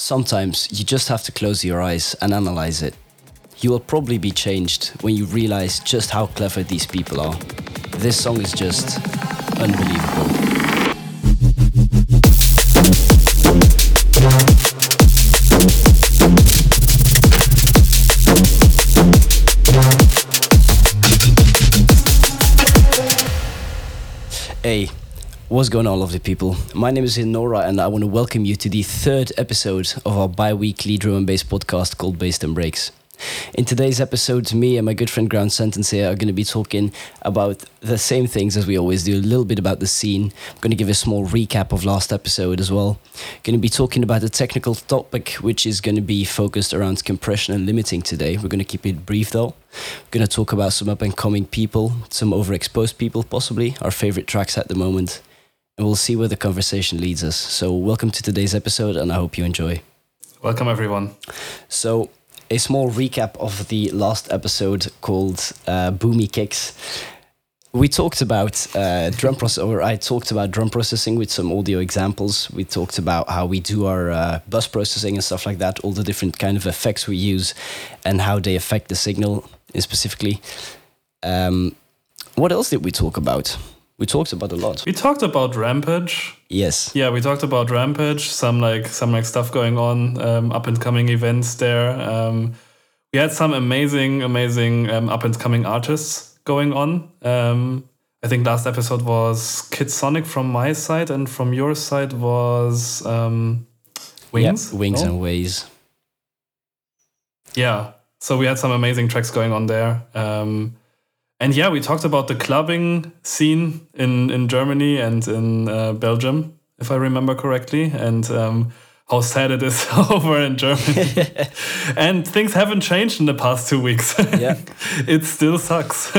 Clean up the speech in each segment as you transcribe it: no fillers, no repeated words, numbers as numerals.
Sometimes you just have to close your eyes and analyze it. You will probably be changed when you realize just how clever these people are. This song is just unbelievable. Hey, what's going on, lovely people? My name is Nora, and I want to welcome you to the third episode of our bi-weekly drum and bass podcast called Bass and Breaks. In today's episode, me and my good friend Ground Sentence here are going to be talking about the same things as we always do, a little bit about the scene. I'm going to give a small recap of last episode as well. Going to be talking about a technical topic, which is going to be focused around compression and limiting today. We're going to keep it brief though. We're going to talk about some up-and-coming people, some overexposed people possibly, our favorite tracks at the moment, and we'll see where the conversation leads us. So welcome to today's episode, and I hope you enjoy. Welcome everyone. So a small recap of the last episode called Boomy Kicks. We talked about I talked about drum processing with some audio examples. We talked about how we do our bus processing and stuff like that, all the different kind of effects we use and how they affect the signal specifically. What else did we talk about? We talked about a lot. We talked about Rampage. Yes. Yeah, we talked about Rampage, some stuff going on, up and coming events there. We had some amazing up and coming artists going on. I think last episode was Kid Sonic from my side, and from your side was Wings. Yep, Wings, no? And Ways. Yeah, so we had some amazing tracks going on there. And yeah, we talked about the clubbing scene in Germany and in Belgium, if I remember correctly, and how sad it is over in Germany. And things haven't changed in the past 2 weeks. Yeah. It still sucks.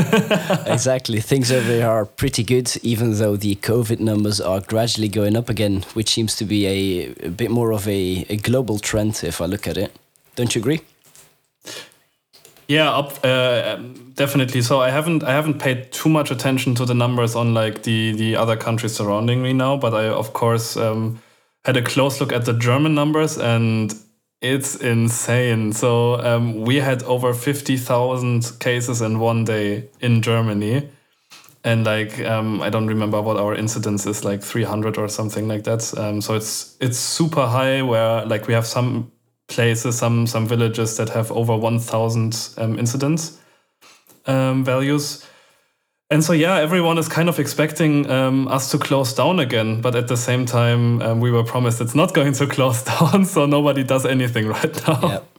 Exactly. Things over there are pretty good, even though the COVID numbers are gradually going up again, which seems to be a bit more of a global trend if I look at it. Don't you agree? Yeah, definitely. So I haven't paid too much attention to the numbers on like the other countries surrounding me now, but I, of course, had a close look at the German numbers, and it's insane. So we had over 50,000 cases in one day in Germany. And I don't remember what our incidence is, like 300 or something like that. So it's super high, where like we have some places, some villages that have over 1,000 incidence values. And so, yeah, everyone is kind of expecting us to close down again. But at the same time, we were promised it's not going to close down, so nobody does anything right now. Yep.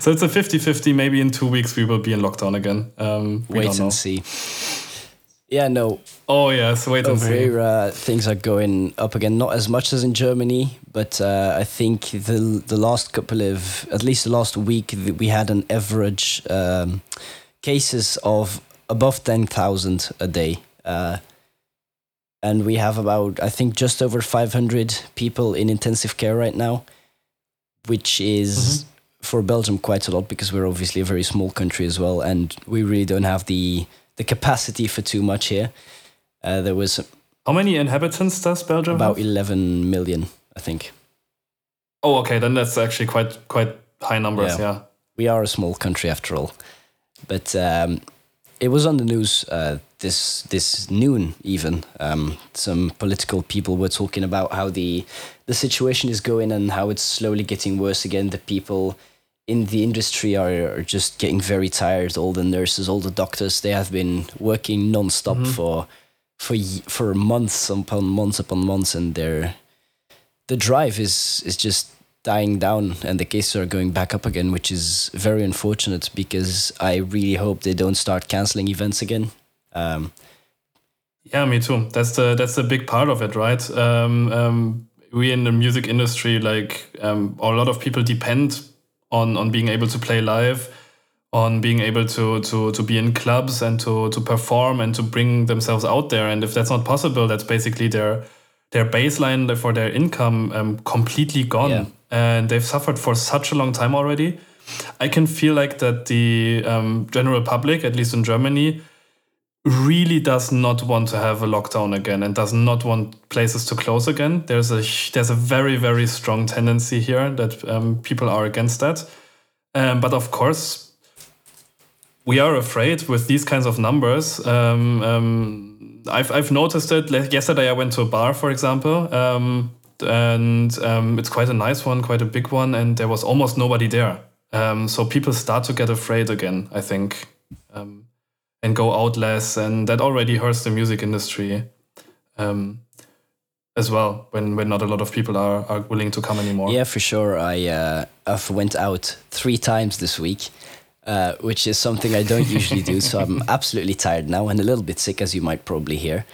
So it's a 50-50. Maybe in 2 weeks we will be in lockdown again. Wait and see. Yeah, no. Oh, yes, wait and see. Over here, things are going up again. Not as much as in Germany, but I think the last couple of, at least the last week, we had an average cases of above 10,000 a day. And we have about, I think, just over 500 people in intensive care right now, which is, for Belgium, quite a lot, because we're obviously a very small country as well, and we really don't have the capacity for too much here. There was... How many inhabitants does Belgium have? About 11 million, I think. Oh, okay, then that's actually quite high numbers, yeah. We are a small country after all. But... it was on the news this noon even. Some political people were talking about how the situation is going and how it's slowly getting worse again. The people in the industry are just getting very tired. All the nurses, all the doctors, they have been working nonstop for months upon months upon months, and the drive is just dying down, and the cases are going back up again, which is very unfortunate, because I really hope they don't start cancelling events again. Yeah, me too. That's the big part of it, right? We in the music industry, a lot of people depend on being able to play live, on being able to be in clubs and to perform and to bring themselves out there. And if that's not possible, that's basically their baseline for their income completely gone. Yeah. And they've suffered for such a long time already. I can feel like that the general public, at least in Germany, really does not want to have a lockdown again and does not want places to close again. There's a very, very strong tendency here that people are against that. But of course, we are afraid with these kinds of numbers. I've noticed it. Yesterday I went to a bar, for example, and it's quite a nice one, quite a big one, and there was almost nobody there. So people start to get afraid again, I think. And go out less, and that already hurts the music industry as well. When not a lot of people are willing to come anymore. Yeah, for sure. I've went out 3 times this week, which is something I don't usually do. So I'm absolutely tired now and a little bit sick, as you might probably hear.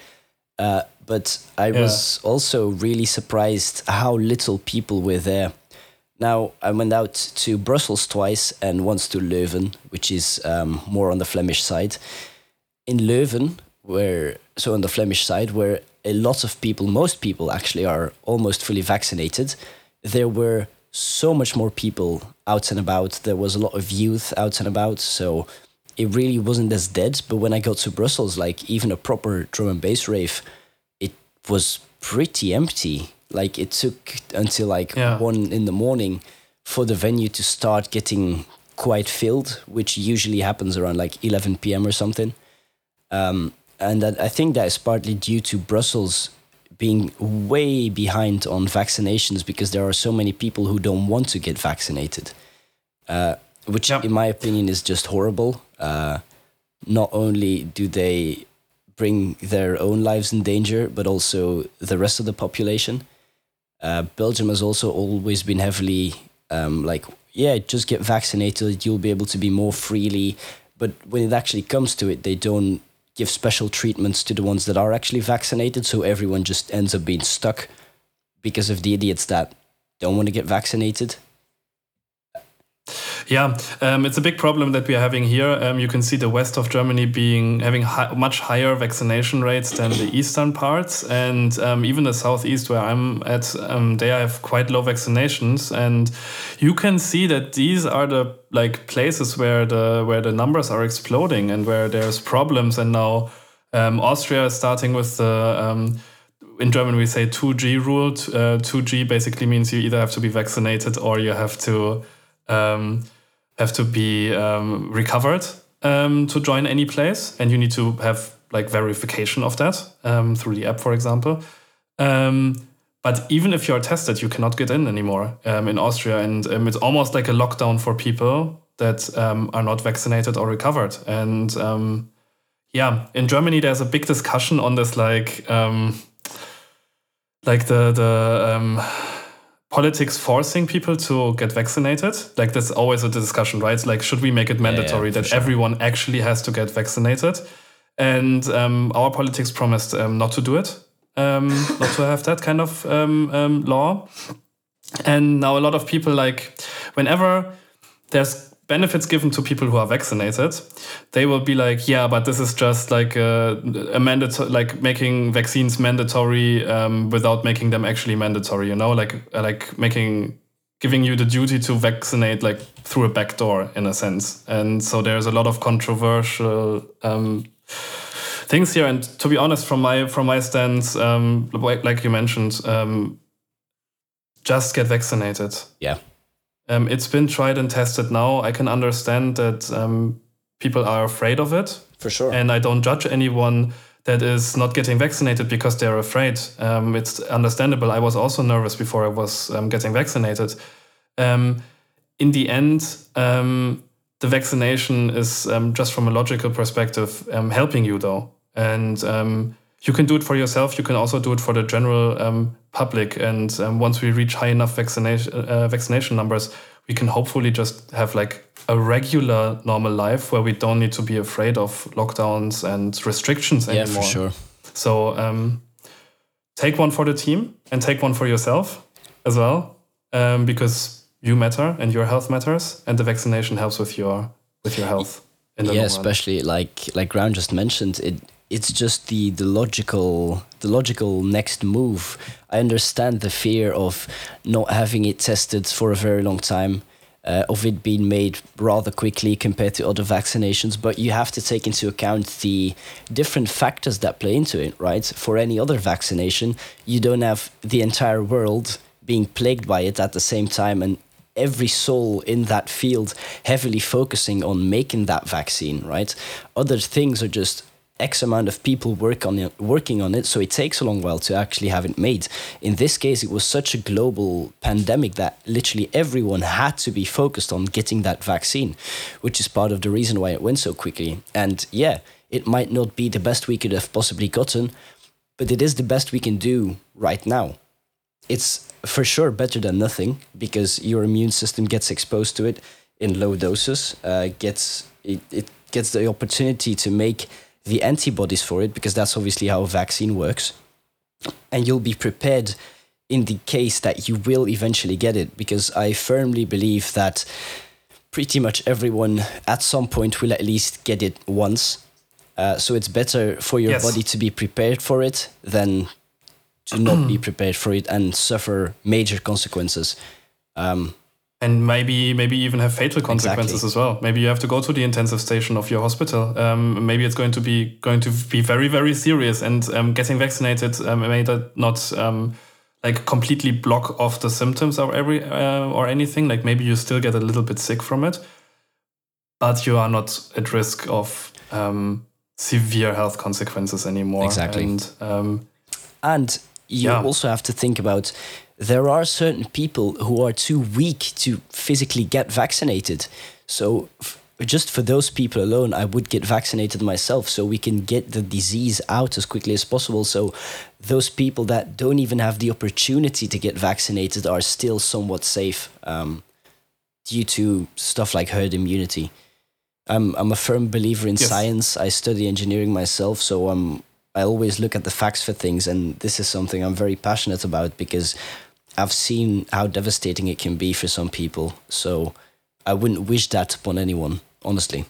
But I was also really surprised how little people were there. Now, I went out to Brussels twice and once to Leuven, which is more on the Flemish side. In Leuven, on the Flemish side, where a lot of people, most people actually, are almost fully vaccinated, there were so much more people out and about. There was a lot of youth out and about, so it really wasn't as dead. But when I got to Brussels, like even a proper drum and bass rave, it was pretty empty. Like it took until 1 a.m. for the venue to start getting quite filled, which usually happens around like 11 p.m. or something. And that, I think that is partly due to Brussels being way behind on vaccinations because there are so many people who don't want to get vaccinated, which in my opinion is just horrible. Not only do they bring their own lives in danger, but also the rest of the population. Belgium has also always been heavily just get vaccinated, you'll be able to be more freely. But when it actually comes to it, they don't give special treatments to the ones that are actually vaccinated. So everyone just ends up being stuck because of the idiots that don't want to get vaccinated. Yeah, it's a big problem that we are having here. You can see the west of Germany having much higher vaccination rates than the eastern parts, and even the southeast where I'm at, they have quite low vaccinations. And you can see that these are the places where the numbers are exploding and where there's problems. And now Austria is starting with the. In German, we say 2G rule. 2G basically means you either have to be vaccinated or you have to be recovered to join any place, and you need to have verification of that through the app, for example. But even if you are tested, you cannot get in anymore in Austria, and it's almost like a lockdown for people that are not vaccinated or recovered. And in Germany, there's a big discussion on this, the politics forcing people to get vaccinated. That's always a discussion, right? Should we make it mandatory that everyone actually has to get vaccinated? And our politics promised not to do it, not to have that kind of law. And now a lot of people, whenever there's benefits given to people who are vaccinated, they will be but this is just a mandatory, making vaccines mandatory without making them actually mandatory, giving you the duty to vaccinate through a back door in a sense. And so there's a lot of controversial things here. And to be honest, from my stance, you mentioned, just get vaccinated. Yeah. It's been tried and tested now. I can understand that people are afraid of it. For sure. And I don't judge anyone that is not getting vaccinated because they're afraid. It's understandable. I was also nervous before I was getting vaccinated. In the end, the vaccination is just from a logical perspective helping you, though. And you can do it for yourself. You can also do it for the general public. And once we reach high enough vaccination numbers, we can hopefully just have a regular normal life where we don't need to be afraid of lockdowns and restrictions anymore. Yeah, for sure. So take one for the team and take one for yourself as well, because you matter and your health matters, and the vaccination helps with your health. Yeah, especially like Graham just mentioned it. It's just the logical next move. I understand the fear of not having it tested for a very long time, of it being made rather quickly compared to other vaccinations, but you have to take into account the different factors that play into it, right? For any other vaccination, you don't have the entire world being plagued by it at the same time and every soul in that field heavily focusing on making that vaccine, right? Other things are just X amount of people working on it, so it takes a long while to actually have it made. In this case, it was such a global pandemic that literally everyone had to be focused on getting that vaccine, which is part of the reason why it went so quickly. And yeah, it might not be the best we could have possibly gotten, but it is the best we can do right now. It's for sure better than nothing, because your immune system gets exposed to it in low doses, it gets the opportunity to make the antibodies for it, because that's obviously how a vaccine works. And you'll be prepared in the case that you will eventually get it, because I firmly believe that pretty much everyone at some point will at least get it once. So it's better for your body to be prepared for it than to not be prepared for it and suffer major consequences. And maybe even have fatal consequences as well. Maybe you have to go to the intensive station of your hospital. Maybe it's going to be very, very serious. And getting vaccinated may not like completely block off the symptoms or anything. Like maybe you still get a little bit sick from it, but you are not at risk of severe health consequences anymore. Exactly. And you also have to think about, there are certain people who are too weak to physically get vaccinated. So just for those people alone, I would get vaccinated myself so we can get the disease out as quickly as possible. So those people that don't even have the opportunity to get vaccinated are still somewhat safe due to stuff like herd immunity. I'm a firm believer in science. I study engineering myself, so I always look at the facts for things, and this is something I'm very passionate about because I've seen how devastating it can be for some people. So I wouldn't wish that upon anyone, honestly.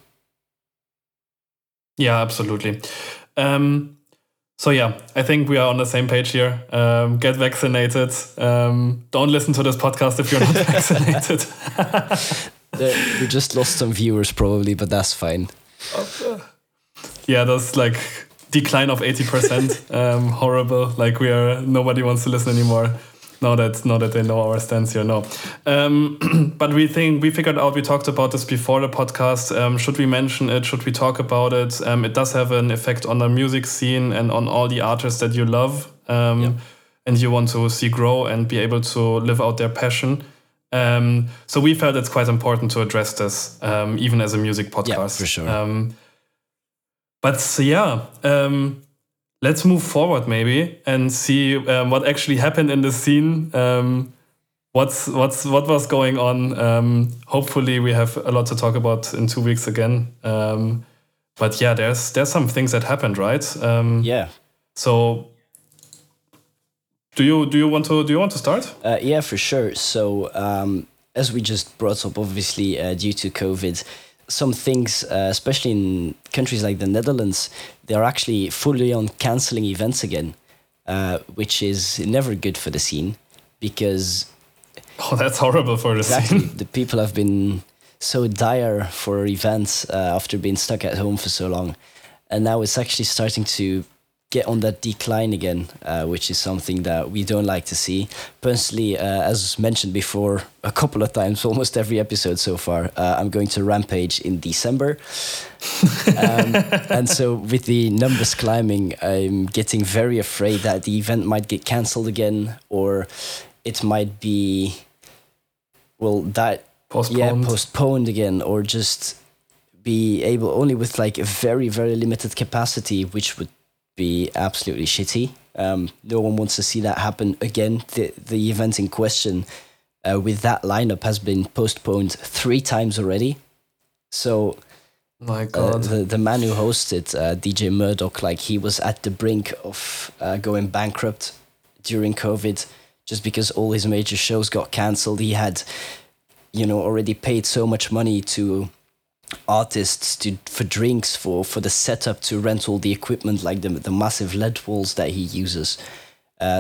Yeah, absolutely. So I think we are on the same page here. Get vaccinated. Don't listen to this podcast if you're not vaccinated. We just lost some viewers probably, but that's fine. Yeah, that's like decline of 80%, horrible. Like nobody wants to listen anymore. Not that they know our stance here. No, but we talked about this before the podcast. Should we mention it? Should we talk about it? It does have an effect on the music scene and on all the artists that you love and you want to see grow and be able to live out their passion. So we felt it's quite important to address this, even as a music podcast. Yeah, for sure. But let's move forward maybe and see what actually happened in the scene. What was going on? Hopefully we have a lot to talk about in 2 weeks again. But yeah, there's some things that happened, right? So do you want to start? Yeah, for sure. So as we just brought up, obviously due to COVID, some things, especially in countries like the Netherlands, they're actually fully on cancelling events again, which is never good for the scene because... Oh, that's horrible for the scene. The people have been so dire for events after being stuck at home for so long. And now it's actually starting to get on that decline again, which is something that we don't like to see. Personally, as mentioned before a couple of times, almost every episode so far, I'm going to Rampage in December. And so with the numbers climbing, I'm getting very afraid that the event might get cancelled again, or it might be, postponed again, or just be able only with like a very, very limited capacity, which would be absolutely shitty. No one wants to see that happen again. The event in question with that lineup has been postponed 3 times already. So my God. The man who hosted DJ Murdoch, like he was at the brink of going bankrupt during COVID just because all his major shows got cancelled. He had already paid so much money to artists for drinks, for the setup, to rent all the equipment, like the massive LED walls that he uses.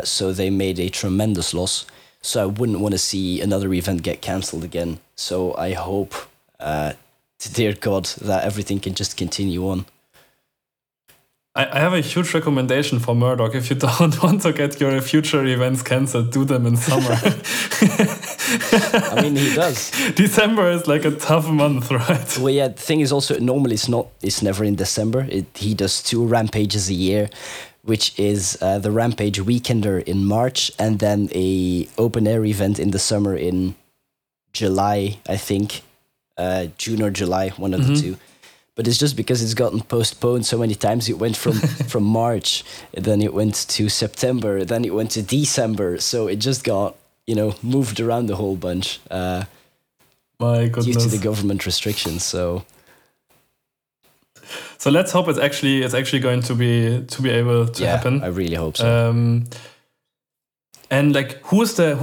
So they made a tremendous loss. So I wouldn't want to see another event get cancelled again. So I hope, to dear God, that everything can just continue on. I have a huge recommendation for Murdoch. If you don't want to get your future events cancelled, do them in summer. I mean, he does. December is like a tough month, right? Well, yeah, the thing is also, normally it's not. It's never in December. He does 2 Rampages a year, which is the Rampage Weekender in March and then a open-air event in the summer in July, I think. June or July, one of the two. But it's just because it's gotten postponed so many times. It went from March, then it went to September, then it went to December. So it just got, moved around a whole bunch my goodness, due to the government restrictions. So let's hope it's actually going to be able to happen. I really hope so. And who's the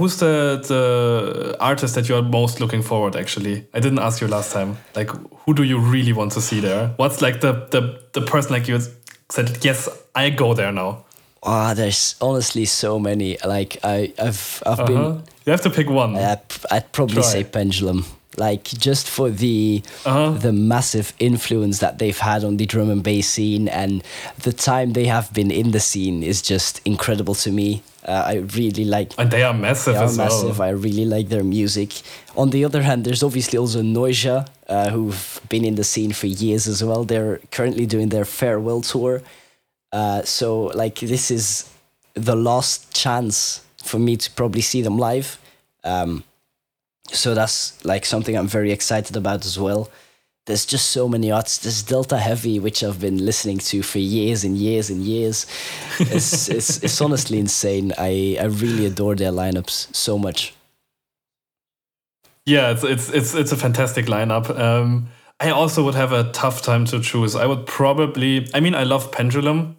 artist that you are most looking forward? Actually, I didn't ask you last time. Like, who do you really want to see there? What's like the person like you said? Yes, I go there now. There's honestly so many. Like I've been. You have to pick one. I'd probably say Pendulum. Like just for the massive influence that they've had on the drum and bass scene, and the time they have been in the scene is just incredible to me. I really like... And they are massive as well. I really like their music. On the other hand, there's obviously also Noisia, who've been in the scene for years as well. They're currently doing their farewell tour. So, this is the last chance for me to probably see them live. So that's, something I'm very excited about as well. There's just so many artists. There's Delta Heavy, which I've been listening to for years and years and years. It's honestly insane. I really adore their lineups so much. Yeah, it's a fantastic lineup. I also would have a tough time to choose. I would probably. I mean, I love Pendulum.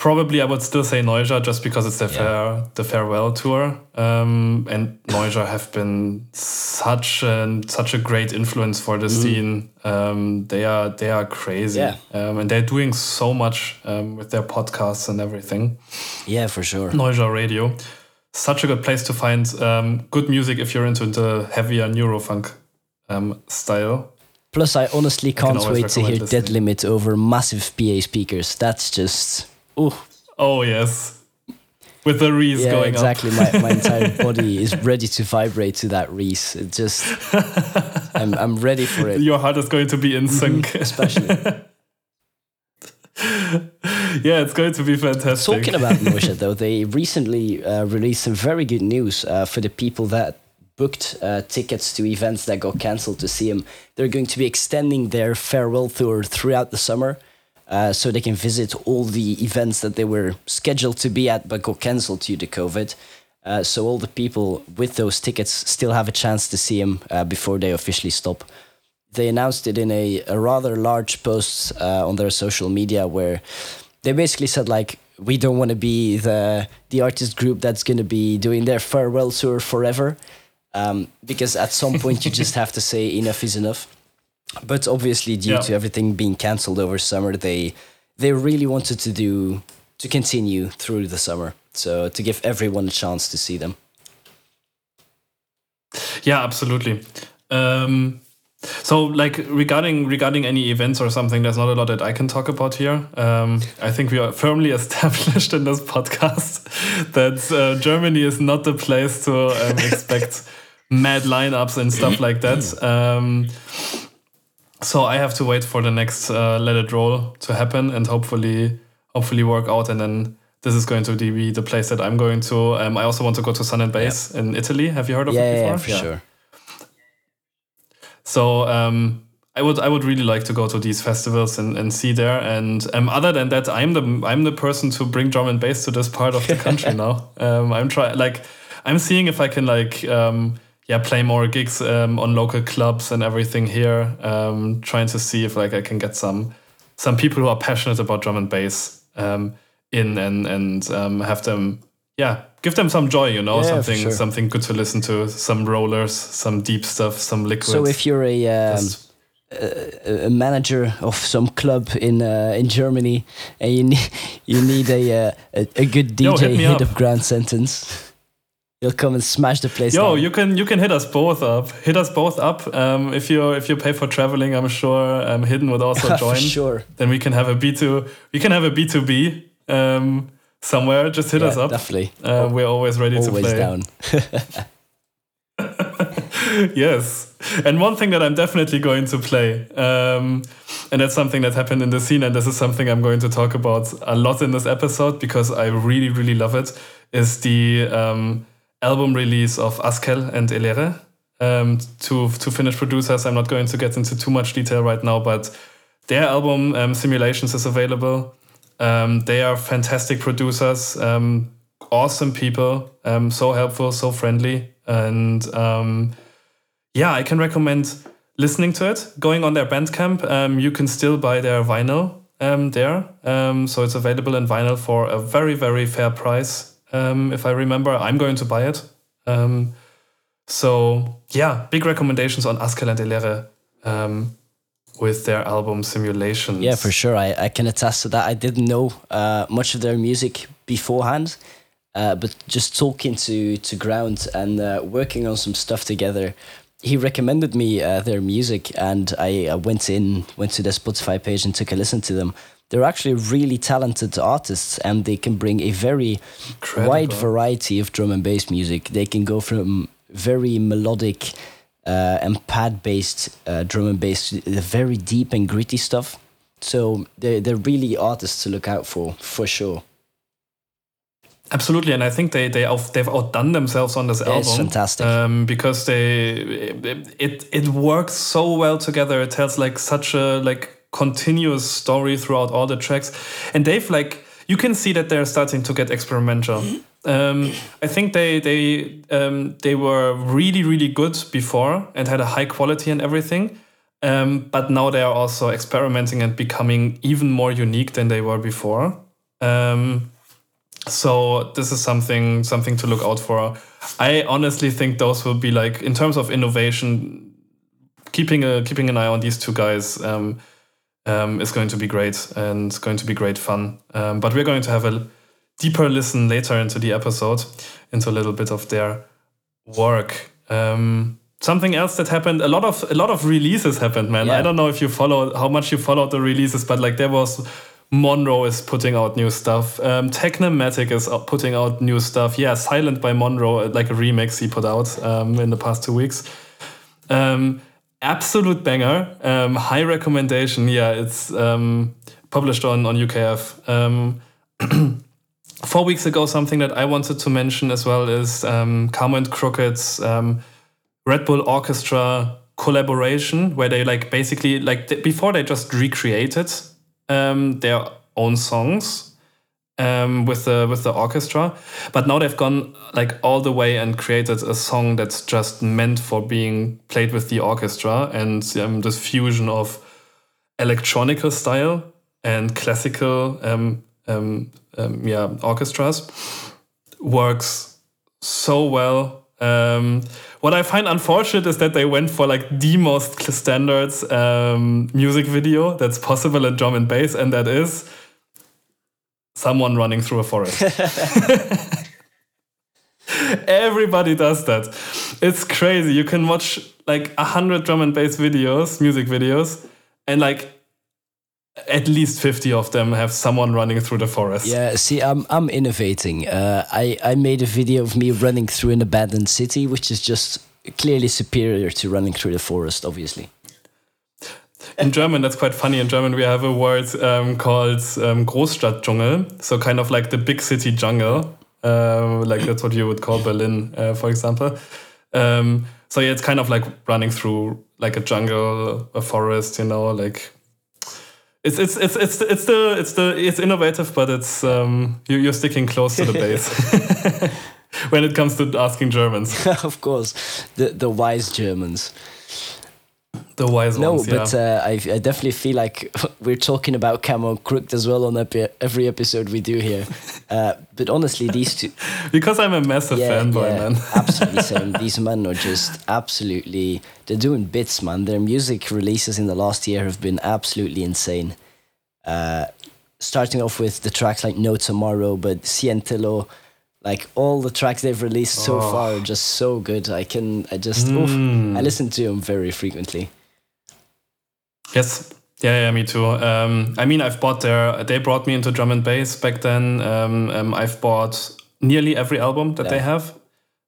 Probably I would still say Noisia just because it's the farewell tour. And Noisia have been such a great influence for the scene. They are crazy. Yeah. And they're doing so much with their podcasts and everything. Yeah, for sure. Noisia Radio. Such a good place to find good music if you're into the heavier neurofunk style. Plus, I honestly can't wait to hear Dead Limit over massive PA speakers. That's just... Ooh. Oh, yes. With the Reese going up. Exactly. My entire body is ready to vibrate to that Reese. It just, I'm ready for it. Your heart is going to be in sync. Especially. Yeah, it's going to be fantastic. Talking about Noisia, though, they recently released some very good news for the people that booked tickets to events that got cancelled to see them. They're going to be extending their farewell tour throughout the summer. So they can visit all the events that they were scheduled to be at but got cancelled due to COVID. So all the people with those tickets still have a chance to see him before they officially stop. They announced it in a rather large post on their social media where they basically said, we don't want to be the artist group that's going to be doing their farewell tour forever because at some point you just have to say enough is enough. But obviously, due to everything being cancelled over summer, they really wanted to continue through the summer, so to give everyone a chance to see them. Yeah, absolutely. So, regarding any events or something, there's not a lot that I can talk about here. I think we are firmly established in this podcast that Germany is not the place to expect mad lineups and stuff like that. So I have to wait for the next Let It Roll to happen and hopefully work out. And then this is going to be the place that I'm going to. I also want to go to Sun & Bass in Italy. Have you heard of it before? Yeah, for sure. So I would really like to go to these festivals and see there. And other than that, I'm the person to bring drum and bass to this part of the country now. I'm seeing if I can play more gigs on local clubs and everything here. Trying to see if I can get some people who are passionate about drum and bass in and have them give them some joy, something good to listen to, some rollers, some deep stuff, some liquids. So if you're a manager of some club in Germany and you need a good DJ hit up Ground Sentence. You'll come and smash the place. Yo, down. you can hit us both up. If you pay for traveling, I'm sure Hidden would also join. For sure. Then we can have a B2B somewhere. Just hit us up. Definitely. We're always ready to play. Always down. Yes. And one thing that I'm definitely going to play, and that's something that happened in the scene, and this is something I'm going to talk about a lot in this episode because I really, really love it, is the album release of Askel and Elere, two Finnish producers. I'm not going to get into too much detail right now, but their album, Simulations, is available. They are fantastic producers, awesome people, so helpful, so friendly, and... Yeah, I can recommend listening to it. Going on their Bandcamp, you can still buy their vinyl there. So it's available in vinyl for a very, very fair price. If I remember, I'm going to buy it. So yeah, big recommendations on Askel and Elere with their album Simulations. Yeah, for sure. I can attest to that. I didn't know much of their music beforehand, but just talking to Ground and working on some stuff together, he recommended me their music, and I went to their Spotify page and took a listen to them. They're actually really talented artists, and they can bring a very wide variety of drum and bass music. They can go from very melodic and pad-based drum and bass to the very deep and gritty stuff. So they're really artists to look out for sure. Absolutely, and I think they've outdone themselves on this album. It's fantastic because it works so well together. It tells such a continuous story throughout all the tracks, and they've you can see that they're starting to get experimental. I think they were really, really good before and had a high quality and everything, but now they are also experimenting and becoming even more unique than they were before. So this is something to look out for. I honestly think those will be in terms of innovation, keeping an eye on these two guys is going to be great, and it's going to be great fun. But we're going to have a deeper listen later into the episode, into a little bit of their work. Something else that happened, a lot of releases happened, man. Yeah. I don't know if you how much you followed the releases, but there was. Monroe is putting out new stuff. Technomatic is putting out new stuff. Yeah, Silent by Monroe, a remix he put out in the past 2 weeks. Absolute banger. High recommendation. Yeah, it's published on UKF. 4 weeks ago, something that I wanted to mention as well is Carmen Crockett's Red Bull Orchestra collaboration, where they before they just recreated their own songs with the orchestra, but now they've gone all the way and created a song that's just meant for being played with the orchestra, and this fusion of electronical style and classical orchestras works so well. What I find unfortunate is that they went for the most standards music video that's possible in drum and bass, and that is someone running through a forest. Everybody does that. It's crazy. You can watch 100 drum and bass videos, music videos, and at least 50 of them have someone running through the forest. Yeah, see, I'm innovating. I made a video of me running through an abandoned city, which is just clearly superior to running through the forest, obviously. In German, that's quite funny. In German, we have a word called Großstadtdschungel, so kind of the big city jungle. That's what you would call Berlin, for example. So yeah, it's kind of running through a jungle, a forest, It's innovative, but it's you're sticking close to the base when it comes to asking Germans. Of course, the wise Germans. The wise ones. No, but I definitely feel we're talking about Camo Crooked as well on every episode we do here. But honestly, these two, because I'm a massive fanboy, man. Absolutely, same. These men are just absolutely. They're doing bits, man. Their music releases in the last year have been absolutely insane. Starting off with the tracks No Tomorrow, but Cientelo, Like all the tracks they've released so far are just so good. I listen to them very frequently. Yes. Yeah, me too. I've bought they brought me into drum and bass back then. I've bought nearly every album that they have.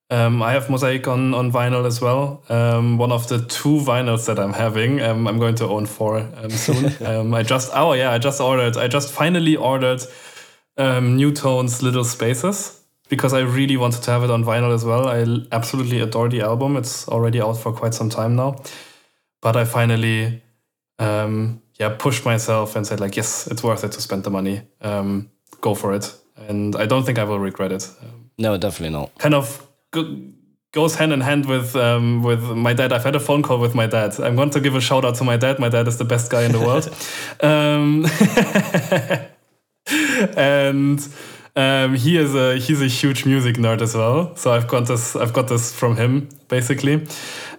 I have Mosaic on vinyl as well. One of the two vinyls that I'm having, I'm going to own four soon. I just finally ordered Newtone's Little Spaces because I really wanted to have it on vinyl as well. I absolutely adore the album. It's already out for quite some time now, but I finally pushed myself and said like, yes, it's worth it to spend the money. Go for it, and I don't think I will regret it. No, definitely not. Kind of goes hand in hand with my dad. I've had a phone call with my dad. I'm going to give a shout out to my dad. My dad is the best guy in the world. He's a huge music nerd as well. So I've got this from him basically,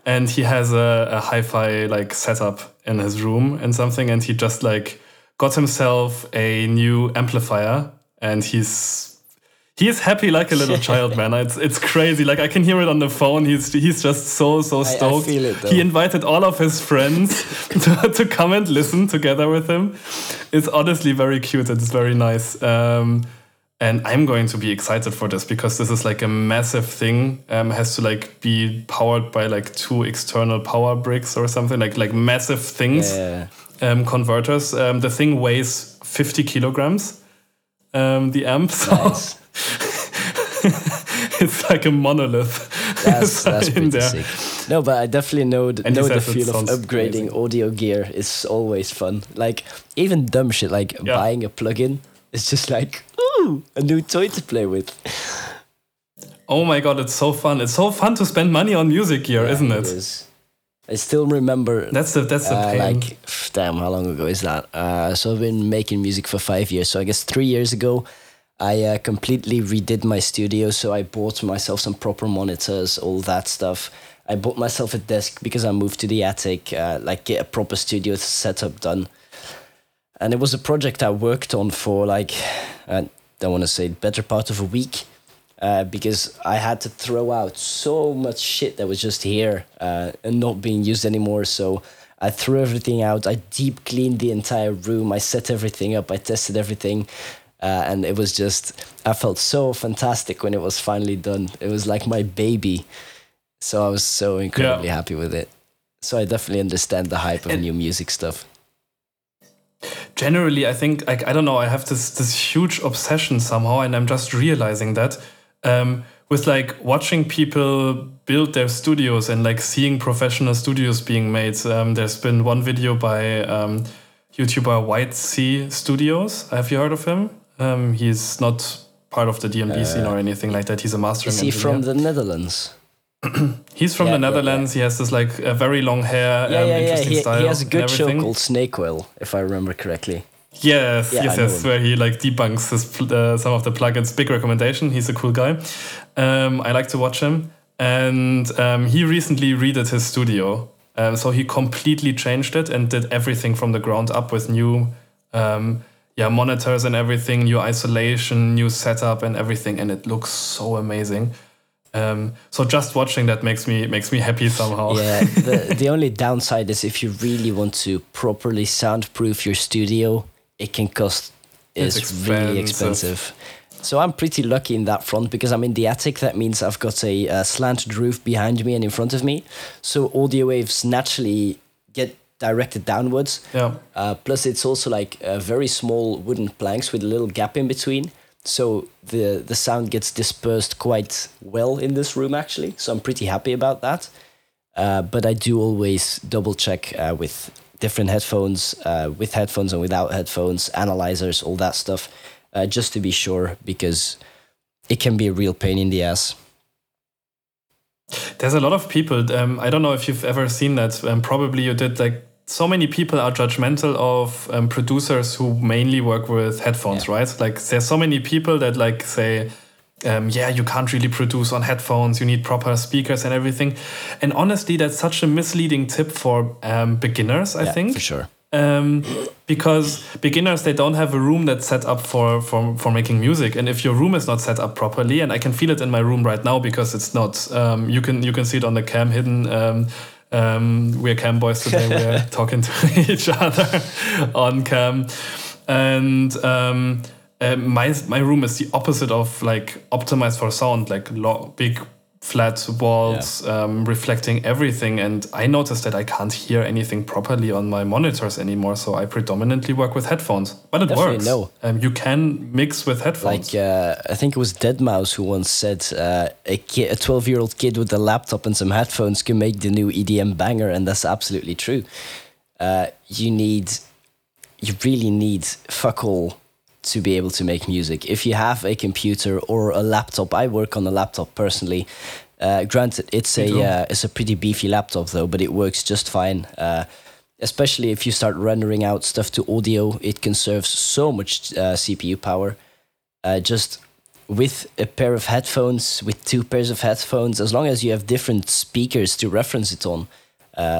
and he has a hi-fi like setup in his room and something, and he just like got himself a new amplifier, and He is happy like a little child, man. It's crazy. Like I can hear it on the phone. He's just so stoked. I feel it, though. He invited all of his friends to come and listen together with him. It's honestly very cute. It's very nice. And I'm going to be excited for this because this is like a massive thing. Has to like be powered by like two external power bricks or something like massive things. Yeah. Converters. The thing weighs 50 kilograms. The amp. So. Nice. It's like a monolith. That's pretty sick. No, but I definitely know the feel of upgrading amazing. Audio gear is always fun. Like even dumb shit, like buying a plugin. It's just like, ooh, a new toy to play with. Oh my god, it's so fun! It's so fun to spend money on music gear, isn't it? It is. I still remember. That's the pain. Damn, how long ago is that? So I've been making music for 5 years. So I guess 3 years ago. I completely redid my studio, so I bought myself some proper monitors, all that stuff. I bought myself a desk because I moved to the attic, get a proper studio setup done. And it was a project I worked on for I don't want to say better part of a week, because I had to throw out so much shit that was just here and not being used anymore. So I threw everything out. I deep cleaned the entire room. I set everything up. I tested everything. And it was just, I felt so fantastic when it was finally done. It was like my baby. So I was so incredibly happy with it. So I definitely understand the hype of new music stuff. Generally, I think, I have this huge obsession somehow, and I'm just realizing that with like watching people build their studios and like seeing professional studios being made. There's been one video by YouTuber White Sea Studios. Have you heard of him? He's not part of the DMB scene or anything like that. He's a mastering engineer. Is he from the Netherlands? He's from the Netherlands. Yeah. He has this like a very long hair, interesting style. He has a good show called Snake Oil, if I remember correctly. Yes, where he like debunks his, some of the plugins. Big recommendation. He's a cool guy. I like to watch him, and he recently redid his studio. So he completely changed it and did everything from the ground up with new. Monitors and everything, new isolation, new setup and everything, and it looks so amazing. So just watching that makes me happy somehow. Yeah, the only downside is if you really want to properly soundproof your studio, it can cost. It's really expensive. So I'm pretty lucky in that front because I'm in the attic. That means I've got a slanted roof behind me and in front of me, so audio waves naturally get directed downwards. Yeah. Plus, it's also like very small wooden planks with a little gap in between. So the sound gets dispersed quite well in this room, actually. So I'm pretty happy about that. But I do always double check with different headphones, with headphones and without headphones, analyzers, all that stuff, just to be sure, because it can be a real pain in the ass. There's a lot of people, I don't know if you've ever seen that, probably you did, like so many people are judgmental of producers who mainly work with headphones, right? Like there's so many people that like say, you can't really produce on headphones, you need proper speakers and everything. And honestly, that's such a misleading tip for beginners, I think. For sure. Because beginners, they don't have a room that's set up for making music. And if your room is not set up properly, and I can feel it in my room right now because it's not. You can see it on the cam hidden. We're cam boys today. We're talking to each other on cam. And my room is the opposite of like optimized for sound, like big flat walls, yeah, reflecting everything. And I noticed that I can't hear anything properly on my monitors anymore, so I predominantly work with headphones. But it definitely works. No. You can mix with headphones. Like, I think it was Deadmau5 who once said a 12-year-old kid with a laptop and some headphones can make the new EDM banger, and that's absolutely true. You really need fuck all to be able to make music. If you have a computer or a laptop, I work on a laptop personally. Granted, it's a pretty beefy laptop though, but it works just fine. Especially if you start rendering out stuff to audio, it conserves so much CPU power. Just with a pair of headphones, with two pairs of headphones, as long as you have different speakers to reference it on,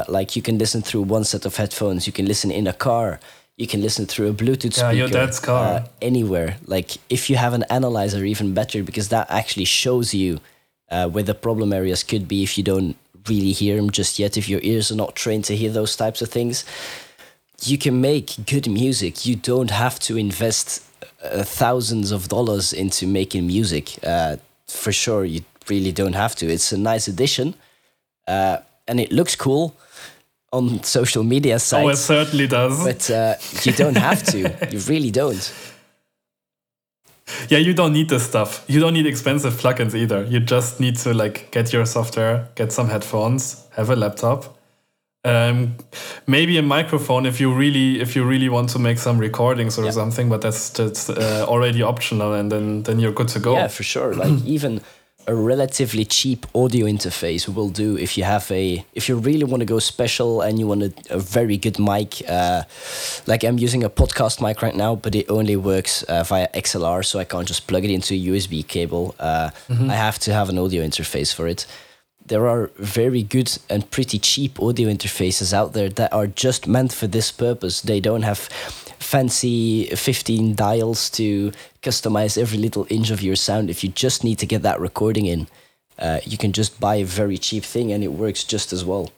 like you can listen through one set of headphones, you can listen in a car, you can listen through a Bluetooth speaker, your dad's car. Anywhere. Like if you have an analyzer, even better, because that actually shows you where the problem areas could be if you don't really hear them just yet, if your ears are not trained to hear those types of things. You can make good music. You don't have to invest thousands of dollars into making music. For sure, you really don't have to. It's a nice addition, and it looks cool on social media sites. Oh, it certainly does. But you don't have to. You really don't. Yeah, you don't need this stuff. You don't need expensive plugins either. You just need to like get your software, get some headphones, have a laptop, maybe a microphone if you really want to make some recordings or something. But that's already optional, and then you're good to go. Yeah, for sure. Like even a relatively cheap audio interface will do if you have if you really want to go special and you want a very good mic. Like I'm using a podcast mic right now, but it only works via XLR, so I can't just plug it into a USB cable. I have to have an audio interface for it. There are very good and pretty cheap audio interfaces out there that are just meant for this purpose. They don't have fancy 15 dials to customize every little inch of your sound. If you just need to get that recording in, you can just buy a very cheap thing and it works just as well.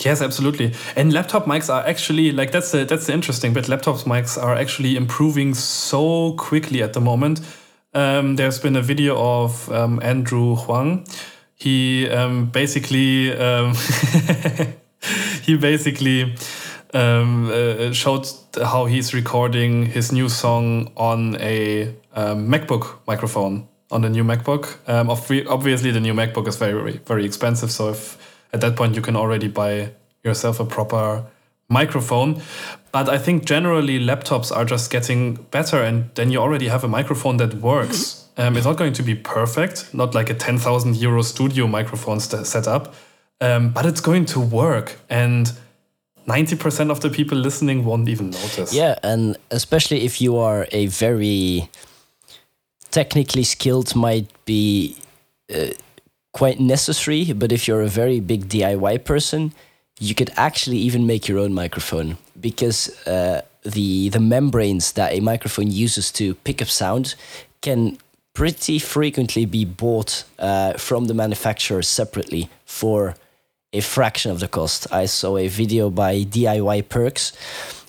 Yes, absolutely. And laptop mics are actually, like, that's the interesting bit. Laptop mics are actually improving so quickly at the moment. There's been a video of Andrew Huang. He basically showed how he's recording his new song on a MacBook microphone, on the new MacBook. Obviously, the new MacBook is very, very expensive, so if at that point you can already buy yourself a proper microphone. But I think generally laptops are just getting better, and then you already have a microphone that works. It's not going to be perfect, not like a 10,000 euro studio microphone setup, but it's going to work, and 90% of the people listening won't even notice. Yeah, and especially if you are a very technically skilled, might be quite necessary, but if you're a very big DIY person, you could actually even make your own microphone, because the membranes that a microphone uses to pick up sound can pretty frequently be bought from the manufacturer separately for a fraction of the cost. I saw a video by DIY Perks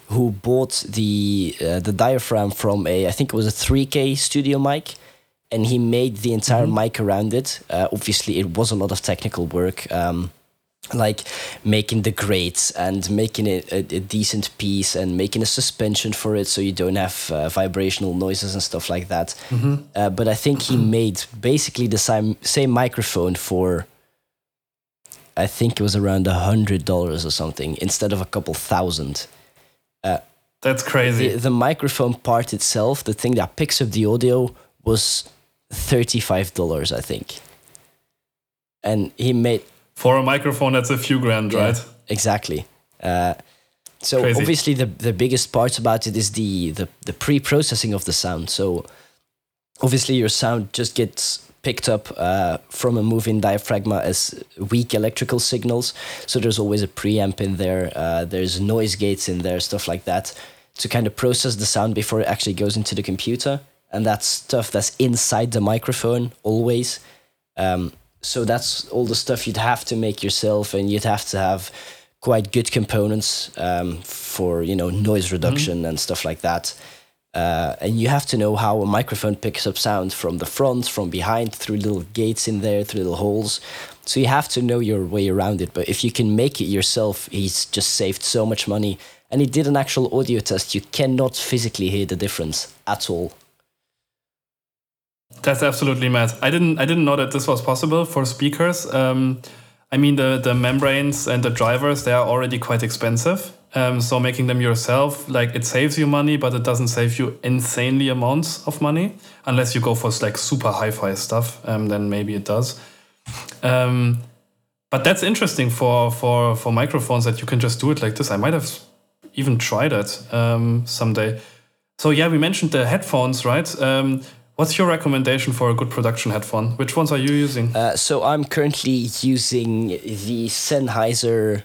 who bought the diaphragm from I think it was a 3K studio mic, and he made the entire mic around it. Obviously, it was a lot of technical work, like making the grates and making it a decent piece and making a suspension for it so you don't have vibrational noises and stuff like that. But I think he made basically the same microphone for, I think it was around $100 or something, instead of a couple thousand. That's crazy. The microphone part itself, the thing that picks up the audio, was $35, I think. And he made... For a microphone, that's a few grand, yeah, right? Exactly. So crazy. Obviously the biggest part about it is the pre-processing of the sound. So obviously your sound just gets picked up from a moving diaphragma as weak electrical signals. So there's always a preamp in there. There's noise gates in there, stuff like that, to kind of process the sound before it actually goes into the computer. And that's stuff that's inside the microphone always. So that's all the stuff you'd have to make yourself, and you'd have to have quite good components for, you know, noise reduction and stuff like that. And you have to know how a microphone picks up sound from the front, from behind, through little gates in there, through little holes. So you have to know your way around it. But if you can make it yourself, he's just saved so much money. And he did an actual audio test. You cannot physically hear the difference at all. That's absolutely mad. I didn't know that this was possible for speakers. I mean, the membranes and the drivers, they are already quite expensive. So making them yourself, like, it saves you money, but it doesn't save you insanely amounts of money, unless you go for like super hi-fi stuff. Then maybe it does. But that's interesting for microphones that you can just do it like this. I might have even tried it someday. So yeah, we mentioned the headphones, right? What's your recommendation for a good production headphone? Which ones are you using? So I'm currently using the Sennheiser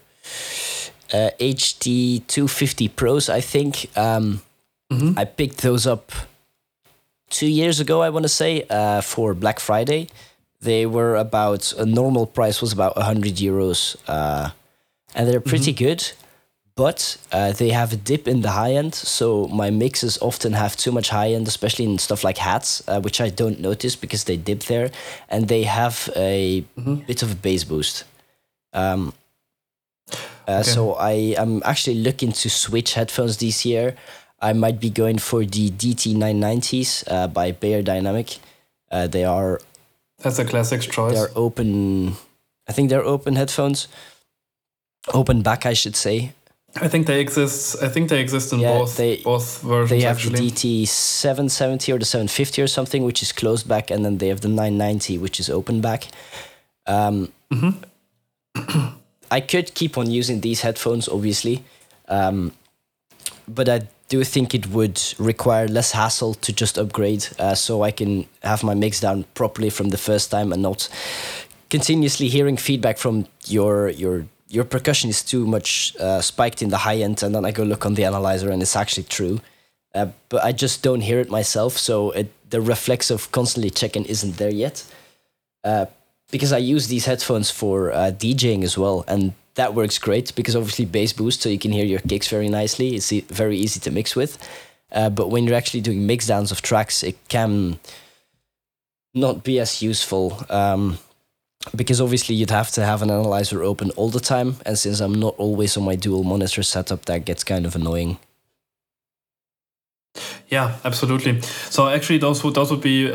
HD250 Pros, I think. I picked those up 2 years ago, I want to say, for Black Friday. They were about, a normal price was about 100 euros. And they're pretty good, but they have a dip in the high end. So my mixes often have too much high end, especially in stuff like hats, which I don't notice because they dip there, and they have a bit of a bass boost. So I am actually looking to switch headphones this year. I might be going for the DT990s by Beyere Dynamic. They are... That's a classic choice. They're open... I think they're open headphones. Open back, I should say. I think they exist in both versions. They have actually the DT770 or the 750 or something, which is closed back, and then they have the 990, which is open back. I could keep on using these headphones, obviously, but I do think it would require less hassle to just upgrade, so I can have my mix down properly from the first time and not continuously hearing feedback from your percussion is too much spiked in the high end, and then I go look on the analyzer and it's actually true. But I just don't hear it myself, so the reflex of constantly checking isn't there yet. Because I use these headphones for DJing as well, and that works great because obviously bass boost, so you can hear your kicks very nicely. It's very easy to mix with. But when you're actually doing mix downs of tracks, it can not be as useful because obviously you'd have to have an analyzer open all the time, and since I'm not always on my dual monitor setup, that gets kind of annoying. Yeah, absolutely. So actually, those would be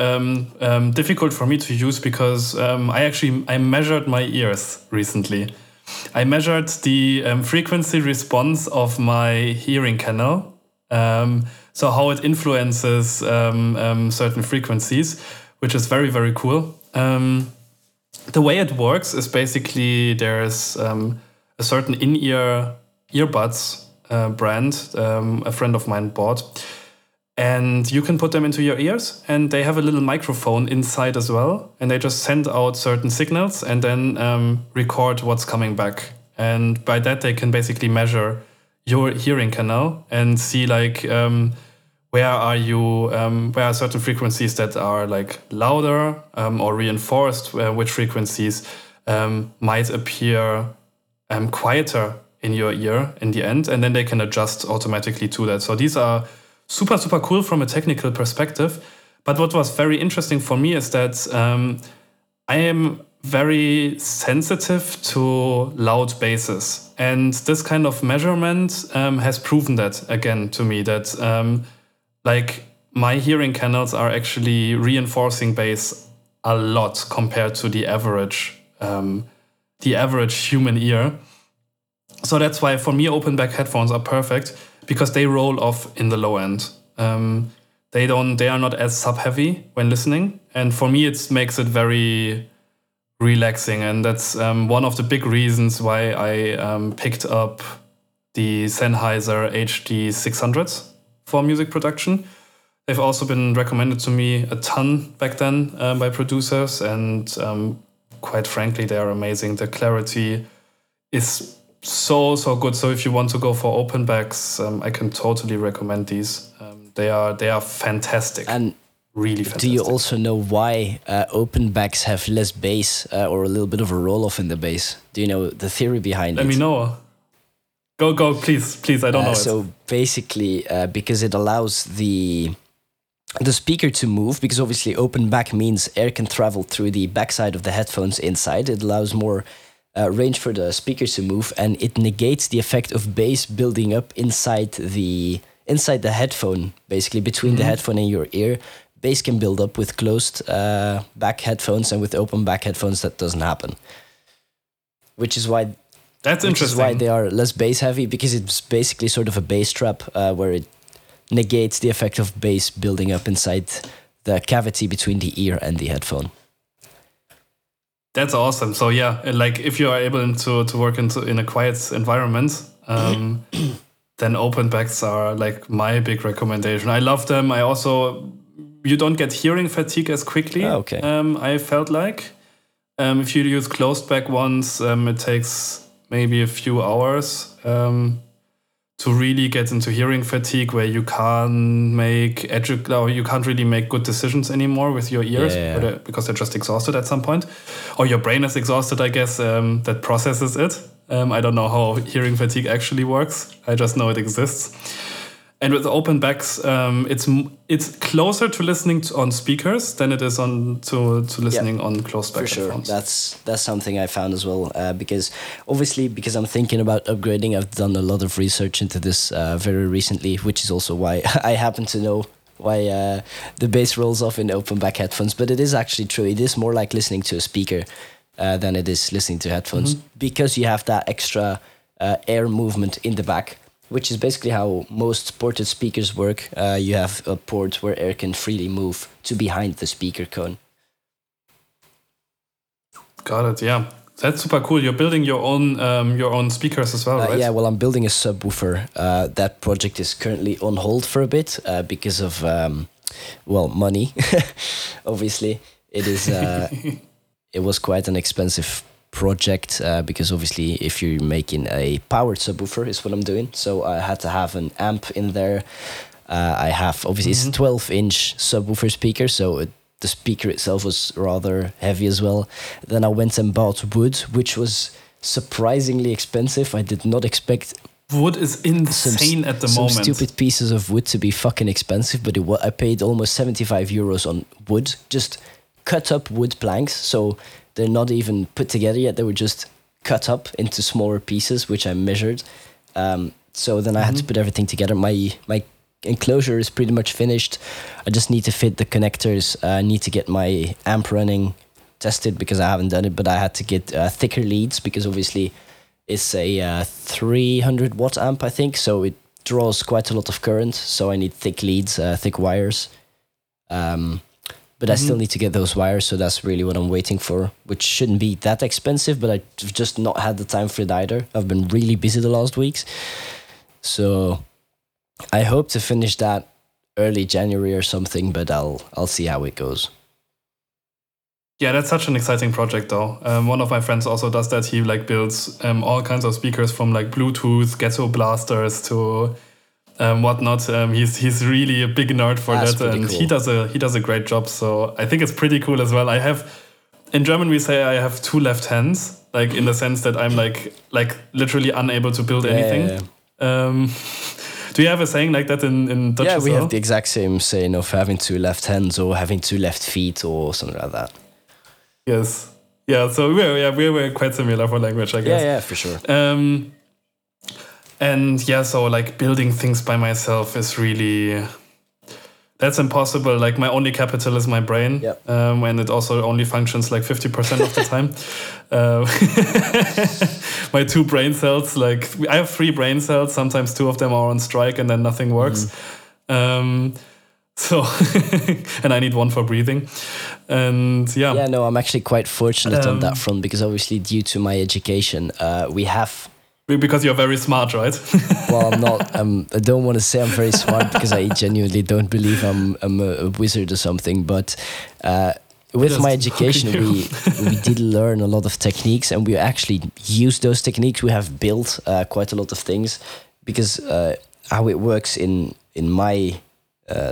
difficult for me to use because I measured my ears recently. I measured the frequency response of my hearing canal, so how it influences certain frequencies, which is very, very cool. The way it works is basically there's a certain in-ear earbuds brand a friend of mine bought. And you can put them into your ears, and they have a little microphone inside as well. And they just send out certain signals and then record what's coming back. And by that, they can basically measure your hearing canal and see like where are certain frequencies that are like louder or reinforced, which frequencies might appear quieter in your ear in the end. And then they can adjust automatically to that. So these are super, super cool from a technical perspective. But what was very interesting for me is that I am very sensitive to loud basses. And this kind of measurement has proven that again to me, that like my hearing canals are actually reinforcing bass a lot compared to the average human ear. So that's why for me, open back headphones are perfect, because they roll off in the low end. They are not as sub-heavy when listening. And for me, it makes it very relaxing. And that's one of the big reasons why I picked up the Sennheiser HD600s for music production. They've also been recommended to me a ton back then by producers, and quite frankly, they are amazing. The clarity is so good. So if you want to go for open backs, I can totally recommend these. They are fantastic. And really fantastic. Do you also know why open backs have less bass or a little bit of a roll-off in the bass? Do you know the theory behind it? Let me know. Go, please, I don't know. So basically, because it allows the speaker to move, because obviously open back means air can travel through the backside of the headphones inside. It allows more range for the speakers to move, and it negates the effect of bass building up inside the headphone, basically between the headphone and your ear. Bass can build up with closed back headphones, and with open back headphones that doesn't happen. Which is why... That's interesting. Which is why they are less bass heavy, because it's basically sort of a bass trap where it negates the effect of bass building up inside the cavity between the ear and the headphone. That's awesome. So yeah, like if you are able to work in a quiet environment, then open backs are like my big recommendation. I love them. I also, you don't get hearing fatigue as quickly. Oh, okay. I felt like if you use closed back ones, it takes maybe a few hours to really get into hearing fatigue, where you can't really make good decisions anymore with your ears, because they're just exhausted at some point, or your brain is exhausted, I guess, that processes it. I don't know how hearing fatigue actually works. I just know it exists. And with open backs, it's closer to listening on speakers than it is to listening on closed back headphones. Sure. That's something I found as well, because I'm thinking about upgrading. I've done a lot of research into this very recently, which is also why I happen to know why the bass rolls off in open back headphones. But it is actually true. It is more like listening to a speaker than it is listening to headphones, because you have that extra air movement in the back, which is basically how most ported speakers work. You have a port where air can freely move to behind the speaker cone. Got it, yeah. That's super cool. You're building your own speakers as well, right? Yeah, well, I'm building a subwoofer. That project is currently on hold for a bit because of, money, obviously. It was quite an expensive project because obviously if you're making a powered subwoofer is what I'm doing, so I had to have an amp in there. I have obviously it's a 12-inch subwoofer speaker, so the speaker itself was rather heavy as well. Then I went and bought wood, which was surprisingly expensive. I did not expect. Wood is insane at the moment. Some stupid pieces of wood to be fucking expensive, but I paid almost 75 euros on wood, just cut up wood planks, so they're not even put together yet. They were just cut up into smaller pieces, which I measured. So then I had to put everything together. My enclosure is pretty much finished. I just need to fit the connectors. I need to get my amp running, tested, because I haven't done it, but I had to get thicker leads, because obviously it's a 300 watt amp, I think. So it draws quite a lot of current. So I need thick leads, thick wires. But I still need to get those wires, so that's really what I'm waiting for, which shouldn't be that expensive, but I've just not had the time for it either. I've been really busy the last weeks. So I hope to finish that early January or something, but I'll see how it goes. Yeah, that's such an exciting project, though. One of my friends also does that. He builds all kinds of speakers, from Bluetooth, ghetto blasters to... whatnot. He's really a big nerd for that, and cool. he does a great job. So I think it's pretty cool as well. I have, in German we say I have two left hands, in the sense that I'm like literally unable to build anything. Yeah. Do you have a saying like that in Dutch? Yeah, we have the exact same saying of having two left hands or having two left feet or something like that. Yes. Yeah. So we're quite similar for language, I guess. Yeah, for sure. And yeah, so building things by myself is really, that's impossible. My only capital is my brain. Yep. And it also only functions 50% of the time. My two brain cells, I have three brain cells, sometimes two of them are on strike and then nothing works. And I need one for breathing. And yeah. Yeah, no, I'm actually quite fortunate on that front, because obviously due to my education, we have Because you're very smart, right? Well, I'm not. I don't want to say I'm very smart because I genuinely don't believe I'm a wizard or something. But with my education, we did learn a lot of techniques, and we actually used those techniques. We have built quite a lot of things because how it works in my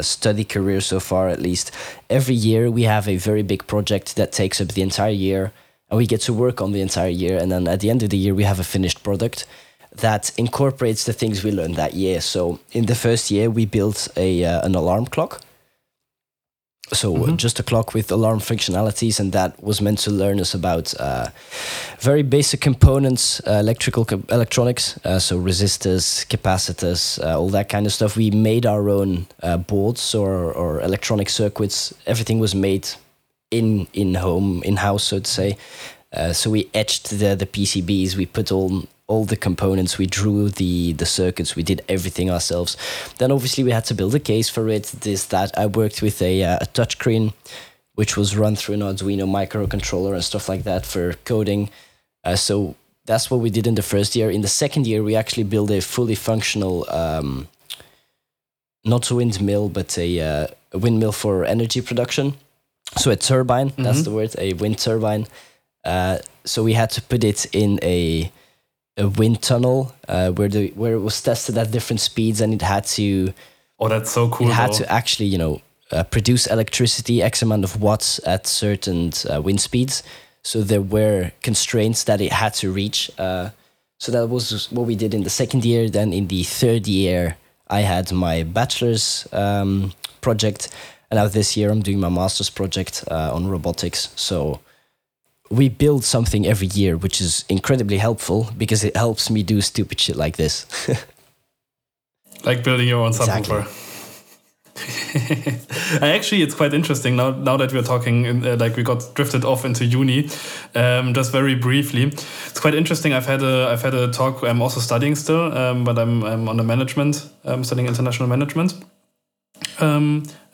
study career so far, at least, every year we have a very big project that takes up the entire year. And we get to work on the entire year. And then at the end of the year, we have a finished product that incorporates the things we learned that year. So in the first year, we built an alarm clock. So just a clock with alarm functionalities. And that was meant to learn us about very basic components, electronics. So resistors, capacitors, all that kind of stuff. We made our own boards or electronic circuits. Everything was made in-house, so to say. So we etched the PCBs, we put all the components, we drew the circuits, we did everything ourselves. Then obviously we had to build a case for it, I worked with a touchscreen, which was run through an Arduino microcontroller and stuff like that for coding. So that's what we did in the first year. In the second year, we actually built a fully functional, not a windmill, but a windmill for energy production. So a turbine, that's the word, a wind turbine. So we had to put it in a wind tunnel where it was tested at different speeds, and it had to... Oh, that's so cool. It had to actually, produce electricity, X amount of watts at certain wind speeds. So there were constraints that it had to reach. So that was what we did in the second year. Then in the third year, I had my bachelor's project. And now this year I'm doing my master's project on robotics. So we build something every year, which is incredibly helpful because it helps me do stupid shit like this. Like building your own subwoofer. Actually, it's quite interesting now that we're talking, like we got drifted off into uni, just very briefly. It's quite interesting. I've had a talk. I'm also studying still, but I'm on the management. I'm studying international management.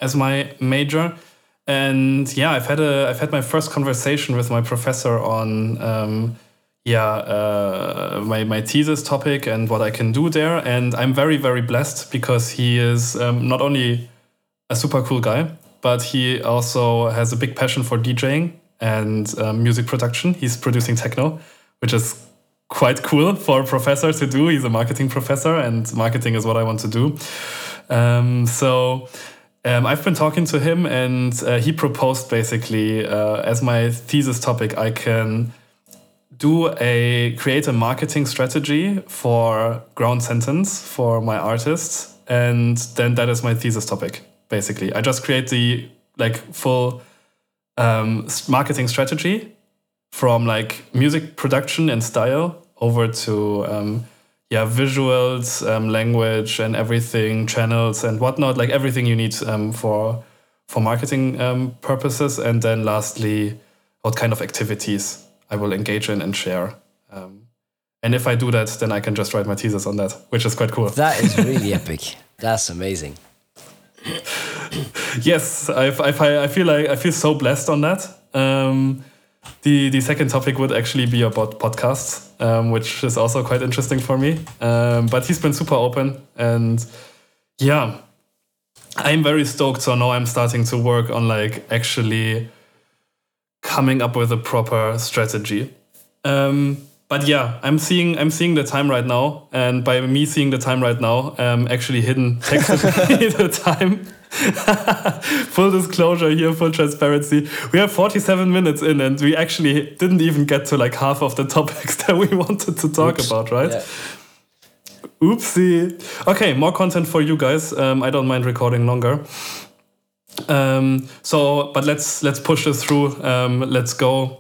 As my major, and yeah, I've had my first conversation with my professor on my thesis topic and what I can do there, and I'm very, very blessed because he is not only a super cool guy, but he also has a big passion for DJing and music production. He's producing techno, which is quite cool for a professor to do. He's a marketing professor, and marketing is what I want to do. I've been talking to him, and he proposed basically as my thesis topic, I can create a marketing strategy for Ground Sentence for my artists, and then that is my thesis topic. Basically, I just create the full marketing strategy from music production and style over to visuals, language and everything, channels and whatnot, everything you need for marketing purposes. And then lastly, what kind of activities I will engage in and share. And if I do that, then I can just write my thesis on that, which is quite cool. That is really epic. That's amazing. Yes, I feel so blessed on that. The second topic would actually be about podcasts, which is also quite interesting for me. But he's been super open, and yeah, I'm very stoked. So now I'm starting to work on actually coming up with a proper strategy. But yeah, I'm seeing the time right now, and by me seeing the time right now, actually hidden texted me the time. Full disclosure here, full transparency. We are 47 minutes in, and we actually didn't even get to half of the topics that we wanted to talk about, right? Yeah. Oopsie. Okay, more content for you guys. I don't mind recording longer. But let's push this through. Let's go.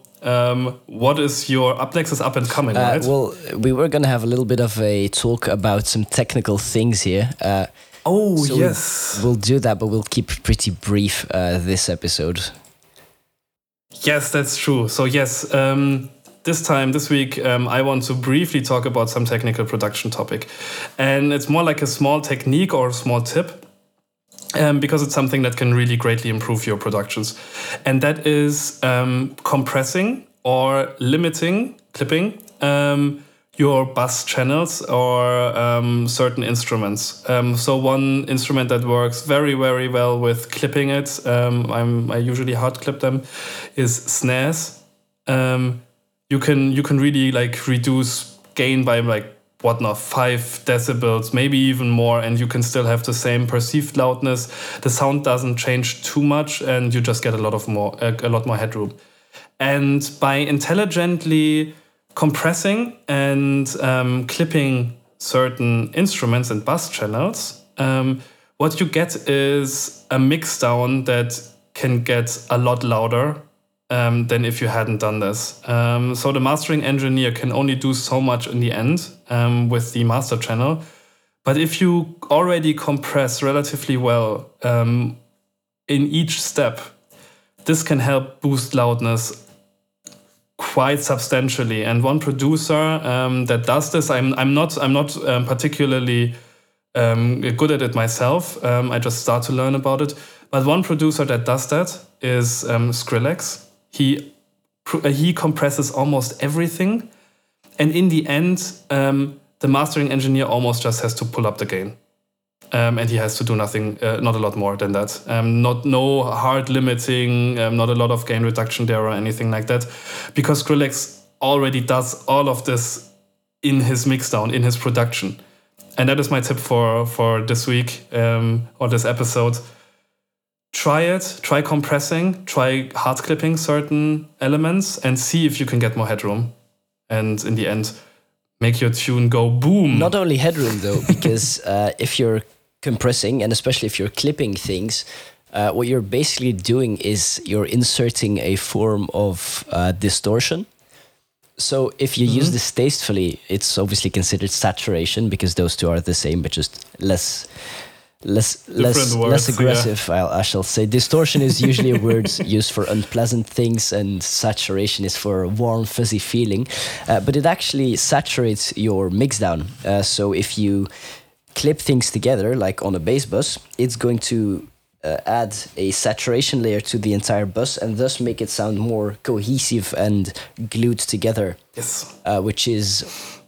What is your up next is up and coming, right? Well, we were going to have a little bit of a talk about some technical things here. Oh, so yes. We'll do that, but we'll keep pretty brief this episode. Yes, that's true. So yes, this week, I want to briefly talk about some technical production topic. And it's more like a small technique or a small tip, because it's something that can really greatly improve your productions. And that is compressing or limiting, clipping, your bass channels or certain instruments. So one instrument that works very, very well with clipping it, I usually hard clip them, is snares. You can really like reduce gain by like 5 decibels, maybe even more, and you can still have the same perceived loudness. The sound doesn't change too much, and you just get a lot more headroom. And by intelligently compressing and clipping certain instruments and bass channels, what you get is a mix down that can get a lot louder than if you hadn't done this. So the mastering engineer can only do so much in the end with the master channel. But if you already compress relatively well in each step, this can help boost loudness quite substantially. And one producer that does this, I'm not particularly good at it myself. I just start to learn about it. But one producer that does that is Skrillex. He compresses almost everything, and in the end, the mastering engineer almost just has to pull up the gain, and he has to do nothing, not a lot more than that. No hard limiting, not a lot of gain reduction there or anything like that, because Skrillex already does all of this in his mixdown, in his production, and that is my tip for this week or this episode. Try it, try compressing, try hard clipping certain elements and see if you can get more headroom. And in the end, make your tune go boom. Not only headroom though, because if you're compressing and especially if you're clipping things, what you're basically doing is you're inserting a form of distortion. So if you use this tastefully, it's obviously considered saturation because those two are the same, but just less aggressive, yeah. I shall say. Distortion is usually a word used for unpleasant things, and saturation is for a warm, fuzzy feeling. But it actually saturates your mixdown. So if you clip things together, like on a bass bus, it's going to add a saturation layer to the entire bus and thus make it sound more cohesive and glued together. Yes. Which is...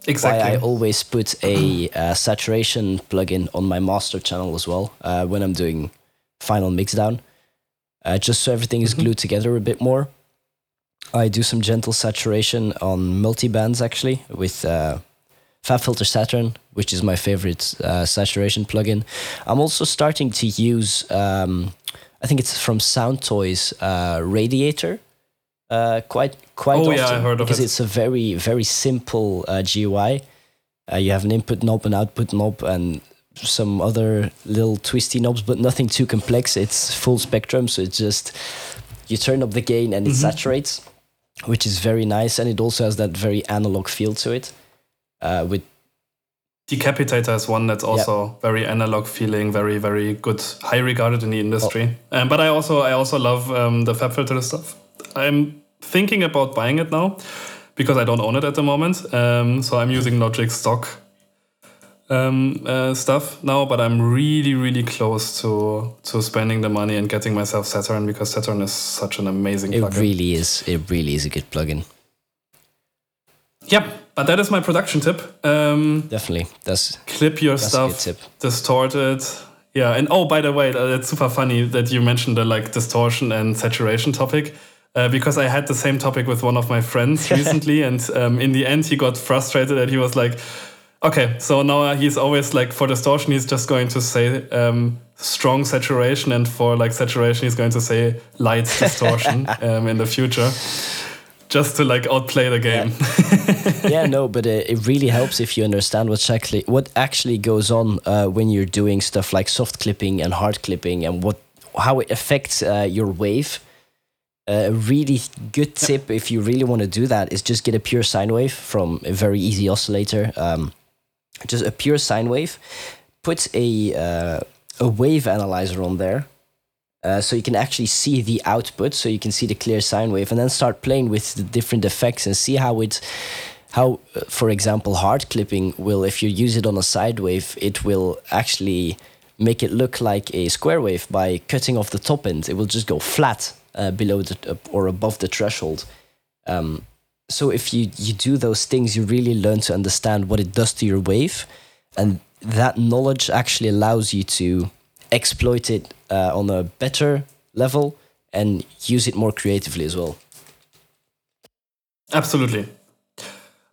Exactly. Why I always put a saturation plugin on my master channel as well when I'm doing final mixdown, just so everything is glued together a bit more. I do some gentle saturation on multi-bands actually with FabFilter Saturn, which is my favorite saturation plugin. I'm also starting to use, I think it's from Sound Toys, Radiator. Quite often, yeah, I heard of because it's a very, very simple GUI. You have an input knob, an output knob, and some other little twisty knobs, but nothing too complex. It's full spectrum, so it's just you turn up the gain and it saturates, which is very nice, and it also has that very analog feel to it. With Decapitator is one that's also very analog feeling, very, very good, high regarded in the industry. But I also love the FabFilter stuff. I'm thinking about buying it now because I don't own it at the moment. So I'm using Logic stock stuff now, but I'm really, really close to spending the money and getting myself Saturn because Saturn is such an amazing plugin. It really is a good plugin. Yep, but that is my production tip. Definitely. Clip your stuff, distort it. Yeah, and by the way, it's super funny that you mentioned the distortion and saturation topic. Because I had the same topic with one of my friends recently, and in the end he got frustrated and he was like, okay, so now he's always for distortion he's just going to say strong saturation, and for saturation he's going to say light distortion in the future, just to outplay the game. But it really helps if you understand what actually goes on when you're doing stuff like soft clipping and hard clipping and how it affects your wave. A really good tip if you really want to do that is just get a pure sine wave from a very easy oscillator. Just a pure sine wave. Put a wave analyzer on there so you can actually see the output, so you can see the clear sine wave, and then start playing with the different effects and see how for example, hard clipping will, if you use it on a sine wave, it will actually make it look like a square wave by cutting off the top end. It will just go flat. Below or above the threshold, So if you do those things, you really learn to understand what it does to your wave. And that knowledge actually allows you to exploit it on a better level and use it more creatively as well. Absolutely.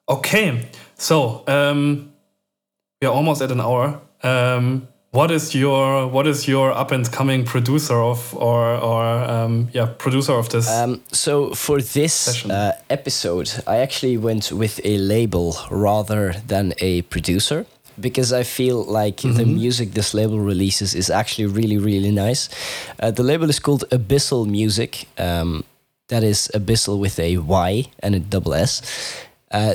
Okay, so we are almost at an hour. What is your up and coming producer of producer of this? So for this episode, I actually went with a label rather than a producer, because I feel like the music this label releases is actually really, really nice. The label is called Abyssal Music. That is Abyssal with a Y and a double S.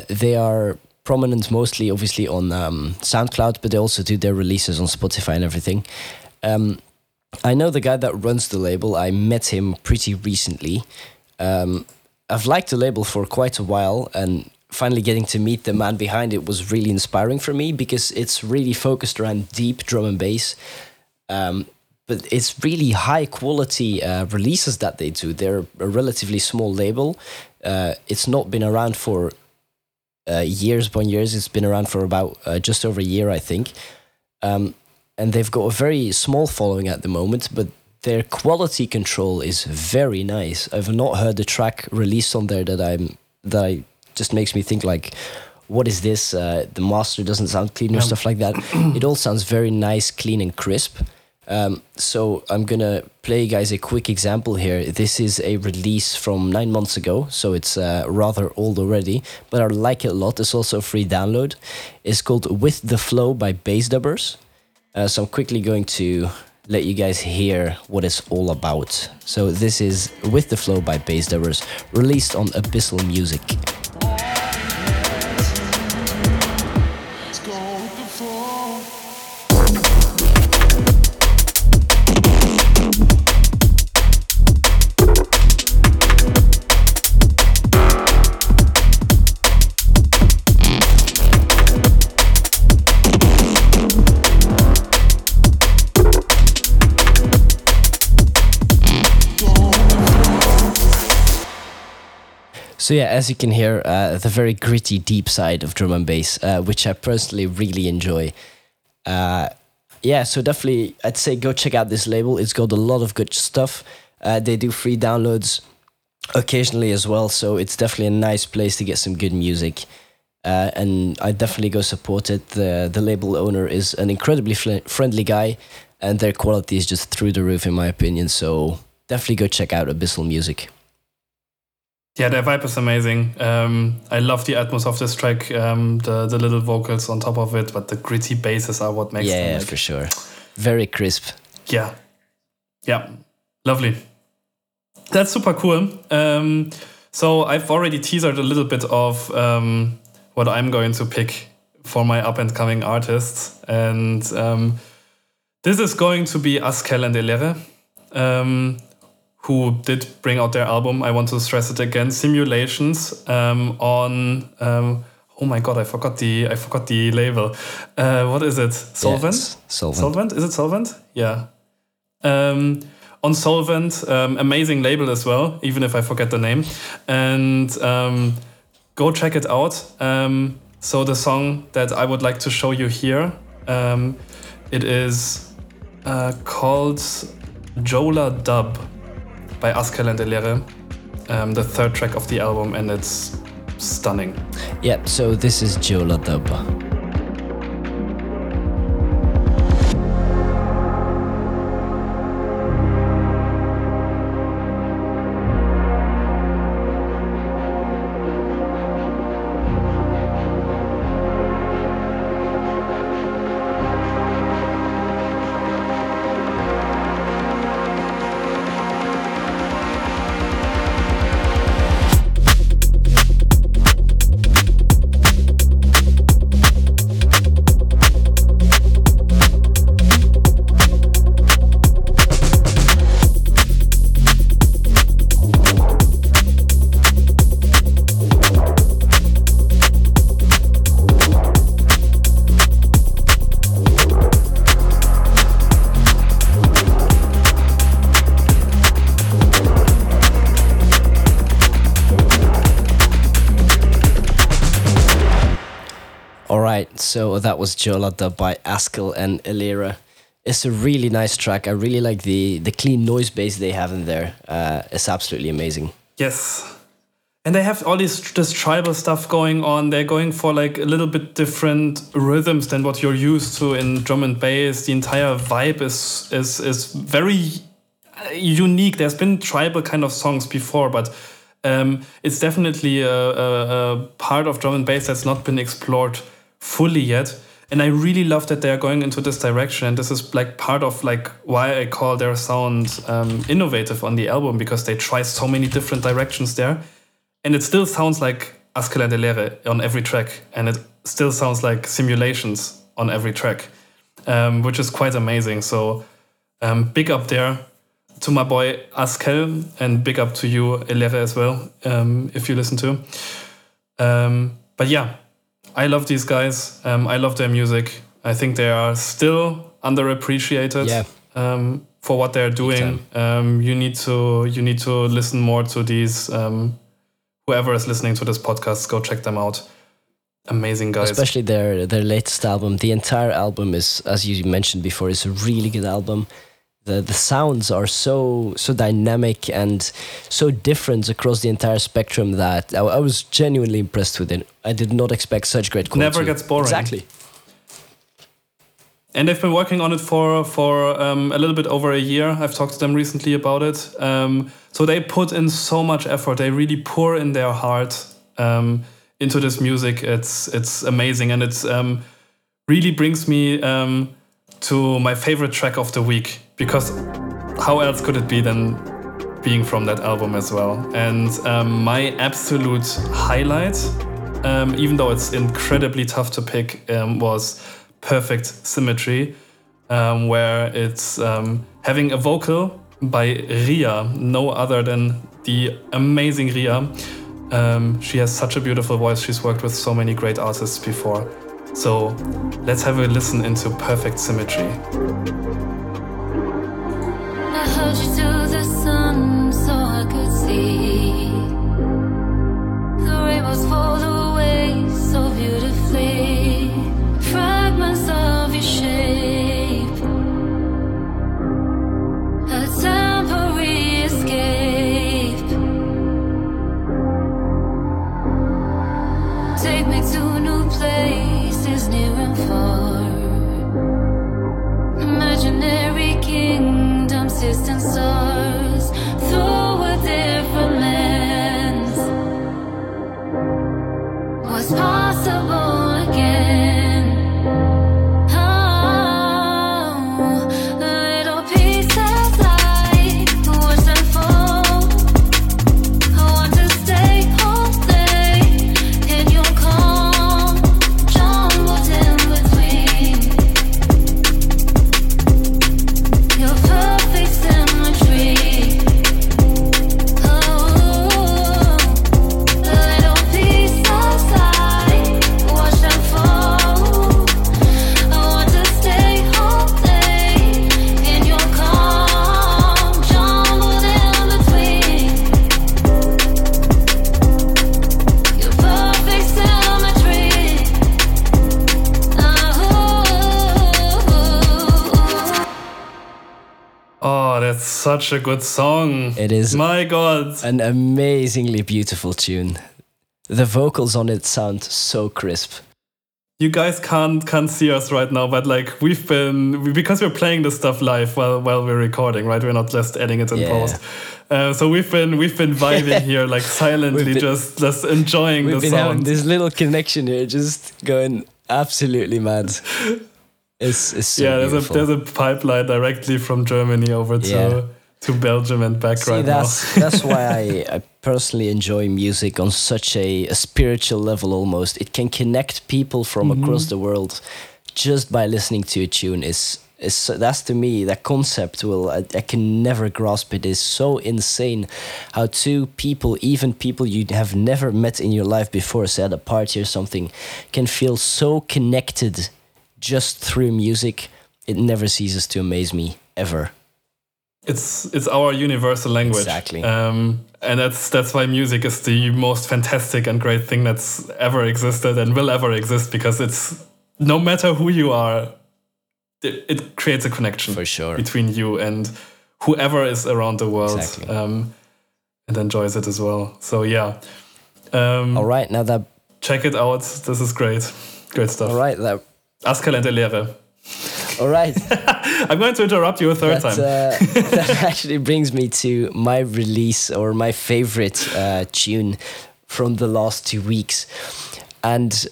They are prominent mostly, obviously, on SoundCloud, but they also do their releases on Spotify and everything. I know the guy that runs the label. I met him pretty recently. I've liked the label for quite a while, and finally getting to meet the man behind it was really inspiring for me, because it's really focused around deep drum and bass. But it's really high-quality releases that they do. They're a relatively small label. It's not been around for years upon years. It's been around for about just over a year, I think. And they've got a very small following at the moment, but their quality control is very nice. I've not heard a track released on there that just makes me think, like, what is this? The master doesn't sound clean or stuff like that. It all sounds very nice, clean, and crisp. So I'm going to play you guys a quick example here. This is a release from 9 months ago, so it's rather old already, but I like it a lot. It's also a free download. It's called With the Flow by Bass Dubbers. So I'm quickly going to let you guys hear what it's all about. So this is With the Flow by Bass Dubbers, released on Abyssal Music. So yeah, as you can hear, the very gritty, deep side of drum and bass, which I personally really enjoy. So definitely, I'd say go check out this label. It's got a lot of good stuff. They do free downloads occasionally as well, so it's definitely a nice place to get some good music. And I definitely go support it. The label owner is an incredibly friendly guy, and their quality is just through the roof, in my opinion. So definitely go check out Abyssal Music. Yeah, their vibe is amazing. I love the atmosphere of this track, the little vocals on top of it, but the gritty basses are what makes them. Yeah, for sure. Very crisp. Yeah, lovely. That's super cool. So I've already teased a little bit of what I'm going to pick for my up-and-coming artists. And this is going to be Askel and Elere. Who did bring out their album, I want to stress it again, Simulations, on oh my god, I forgot the label. What is it? Solvent? Yes, Solvent? Is it Solvent? Yeah. On Solvent, amazing label as well, even if I forget the name. And go check it out. So the song that I would like to show you here, it is called Jola Dub by Askel and Elere, the third track of the album, and it's stunning. Yeah, so this is Jola Dub. All right, so that was Jola Dub by Askel and Elere. It's a really nice track. I really like the clean noise bass they have in there. It's absolutely amazing. Yes. And they have all this tribal stuff going on. They're going for like a little bit different rhythms than what you're used to in drum and bass. The entire vibe is very unique. There's been tribal kind of songs before, but it's definitely a part of drum and bass that's not been explored fully yet. And I really love that they are going into this direction. And this is like part of like why I call their sound innovative on the album, because they try so many different directions there. And it still sounds like Askel and Elere on every track. And it still sounds like Simulations on every track, which is quite amazing. So big up there to my boy Askel, and big up to you, Elere, as well, if you listen to. But yeah, I love these guys. I love their music. I think they are still underappreciated. Yeah. For what they're doing. You need to listen more to these... Whoever is listening to this podcast, go check them out. Amazing guys. Especially their latest album. The entire album is, as you mentioned before, is a really good album. The sounds are so dynamic and so different across the entire spectrum that I was genuinely impressed with it. I did not expect such great quality. Never gets boring. Exactly. And they've been working on it for a little bit over a year. I've talked to them recently about it. So they put in so much effort. They really pour in their heart into this music. It's amazing, and it's really brings me to my favorite track of the week, because how else could it be than being from that album as well? And my absolute highlight, even though it's incredibly tough to pick, was Perfect Symmetry, where it's having a vocal by Ria, no other than the amazing Ria. She has such a beautiful voice. She's worked with so many great artists before. So let's have a listen into Perfect Symmetry. I held you to the sun so I could see. The rainbows fall away so beautifully. Fragments of your shape, a temporary escape. Take me to new places near and far. Imaginary kingdoms, distant stars, through a different lens. What's possible again? Such a good song. It is. My God. An amazingly beautiful tune. The vocals on it sound so crisp. You guys can't see us right now, but like because we're playing this stuff live while we're recording, right? We're not just adding it in post. So we've been vibing here, like silently, just enjoying the sound. We've been having this little connection here, just going absolutely mad. It's so beautiful. There's a pipeline directly from Germany over to Belgium and back. See, now. That's why I personally enjoy music on such a spiritual level almost. It can connect people from across the world just by listening to a tune. That's to me, that concept I can never grasp. It is so insane how two people, even people you have never met in your life before, say at a party or something, can feel so connected just through music. It never ceases to amaze me, ever. It's our universal language. Exactly. And that's why music is the most fantastic and great thing that's ever existed and will ever exist, because it's, no matter who you are, it creates a connection. For sure. Between you and whoever is around the world. Exactly. And enjoys it as well. So yeah. All right, now that... Check it out. This is great. Great stuff. All right. That... Askel and Elere. All right. I'm going to interrupt you a third time. That actually brings me to my release, or my favorite tune from the last 2 weeks. And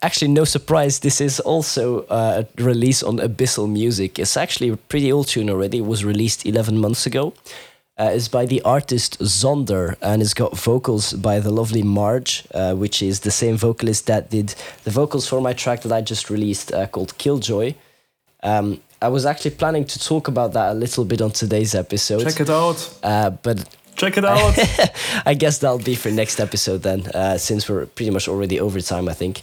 actually, no surprise, this is also a release on Abyssal Music. It's actually a pretty old tune already. It was released 11 months ago. It's by the artist Zonder, and it's got vocals by the lovely Marge, which is the same vocalist that did the vocals for my track that I just released called Killjoy. I was actually planning to talk about that a little bit on today's episode. Check it out. Check it out. I guess that'll be for next episode then, since we're pretty much already over time, I think.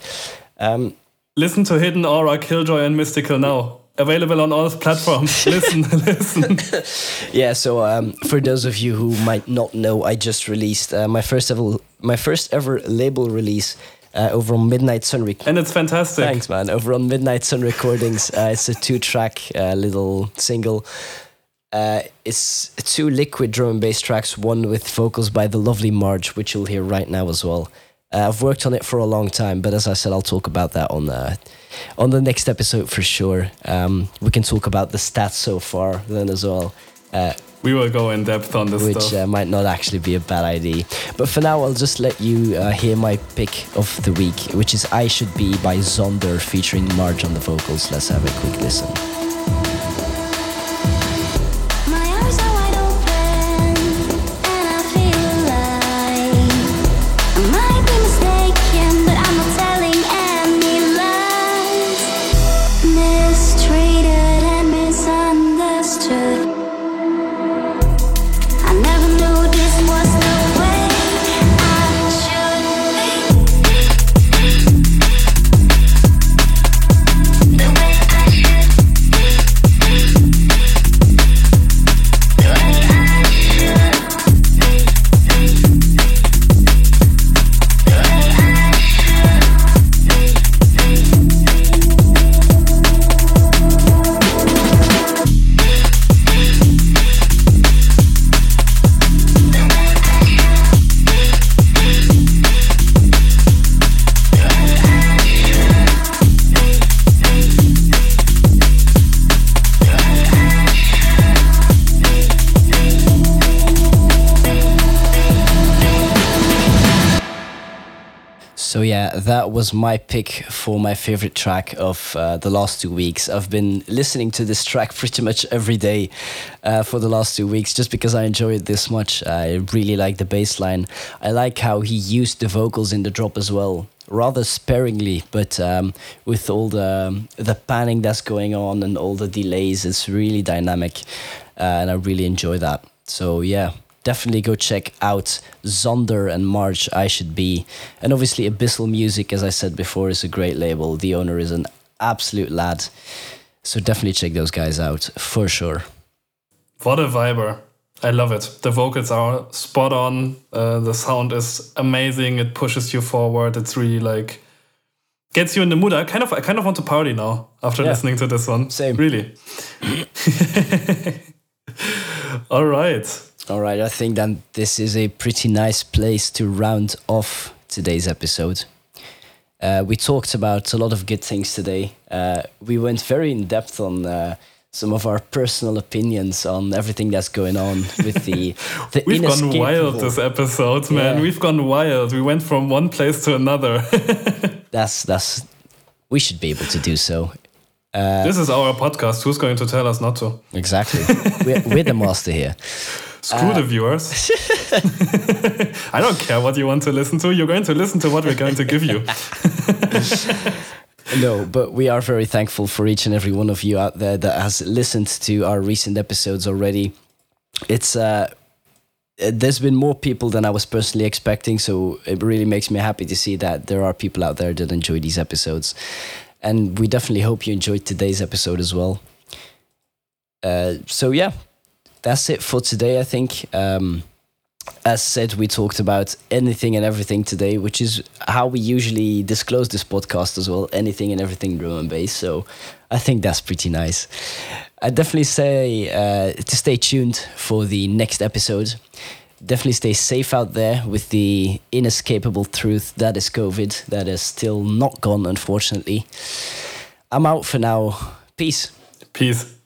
Listen to Hidden Aura, Killjoy and Mystical now. Available on all platforms. Listen. Yeah, so for those of you who might not know, I just released my first ever label release over on Midnight Sun Recordings. And it's fantastic. Thanks, man. Over on Midnight Sun Recordings. It's a 2-track little single. It's 2 liquid drum and bass tracks, one with vocals by the lovely Marge, which you'll hear right now as well. I've worked on it for a long time, but as I said, I'll talk about that on the next episode for sure. We can talk about the stats so far then as well. We will go in depth on this stuff. Which might not actually be a bad idea. But for now, I'll just let you hear my pick of the week, which is I Should Be by Zonder featuring Marge on the vocals. Let's have a quick listen. So yeah, that was my pick for my favorite track of the last 2 weeks. I've been listening to this track pretty much every day for the last 2 weeks, just because I enjoy it this much. I really like the bass line. I like how he used the vocals in the drop as well, rather sparingly, but with all the panning that's going on and all the delays, it's really dynamic, and I really enjoy that. So yeah. Definitely go check out Zonder and Marge, I Should Be. And obviously Abyssal Music, as I said before, is a great label. The owner is an absolute lad. So definitely check those guys out, for sure. What a viber. I love it. The vocals are spot on. The sound is amazing. It pushes you forward. It's really like... gets you in the mood. I kind of want to party now after listening to this one. Same. Really. All right, I think that this is a pretty nice place to round off today's episode. We talked about a lot of good things today. We went very in-depth on some of our personal opinions on everything that's going on with the We've gone wild this episode, man. Yeah. We've gone wild. We went from one place to another. That's. We should be able to do so. This is our podcast. Who's going to tell us not to? Exactly. We're the master here. Screw the viewers. I don't care what you want to listen to. You're going to listen to what we're going to give you. No, but we are very thankful for each and every one of you out there that has listened to our recent episodes already. It's there's been more people than I was personally expecting, so it really makes me happy to see that there are people out there that enjoy these episodes. And we definitely hope you enjoyed today's episode as well. So yeah. that's it for today, I think. As said, we talked about anything and everything today, which is how we usually disclose this podcast as well, anything and everything drum and bass. So I think that's pretty nice. I definitely say to stay tuned for the next episode. Definitely stay safe out there with the inescapable truth that is COVID, that is still not gone, unfortunately. I'm out for now. Peace. Peace.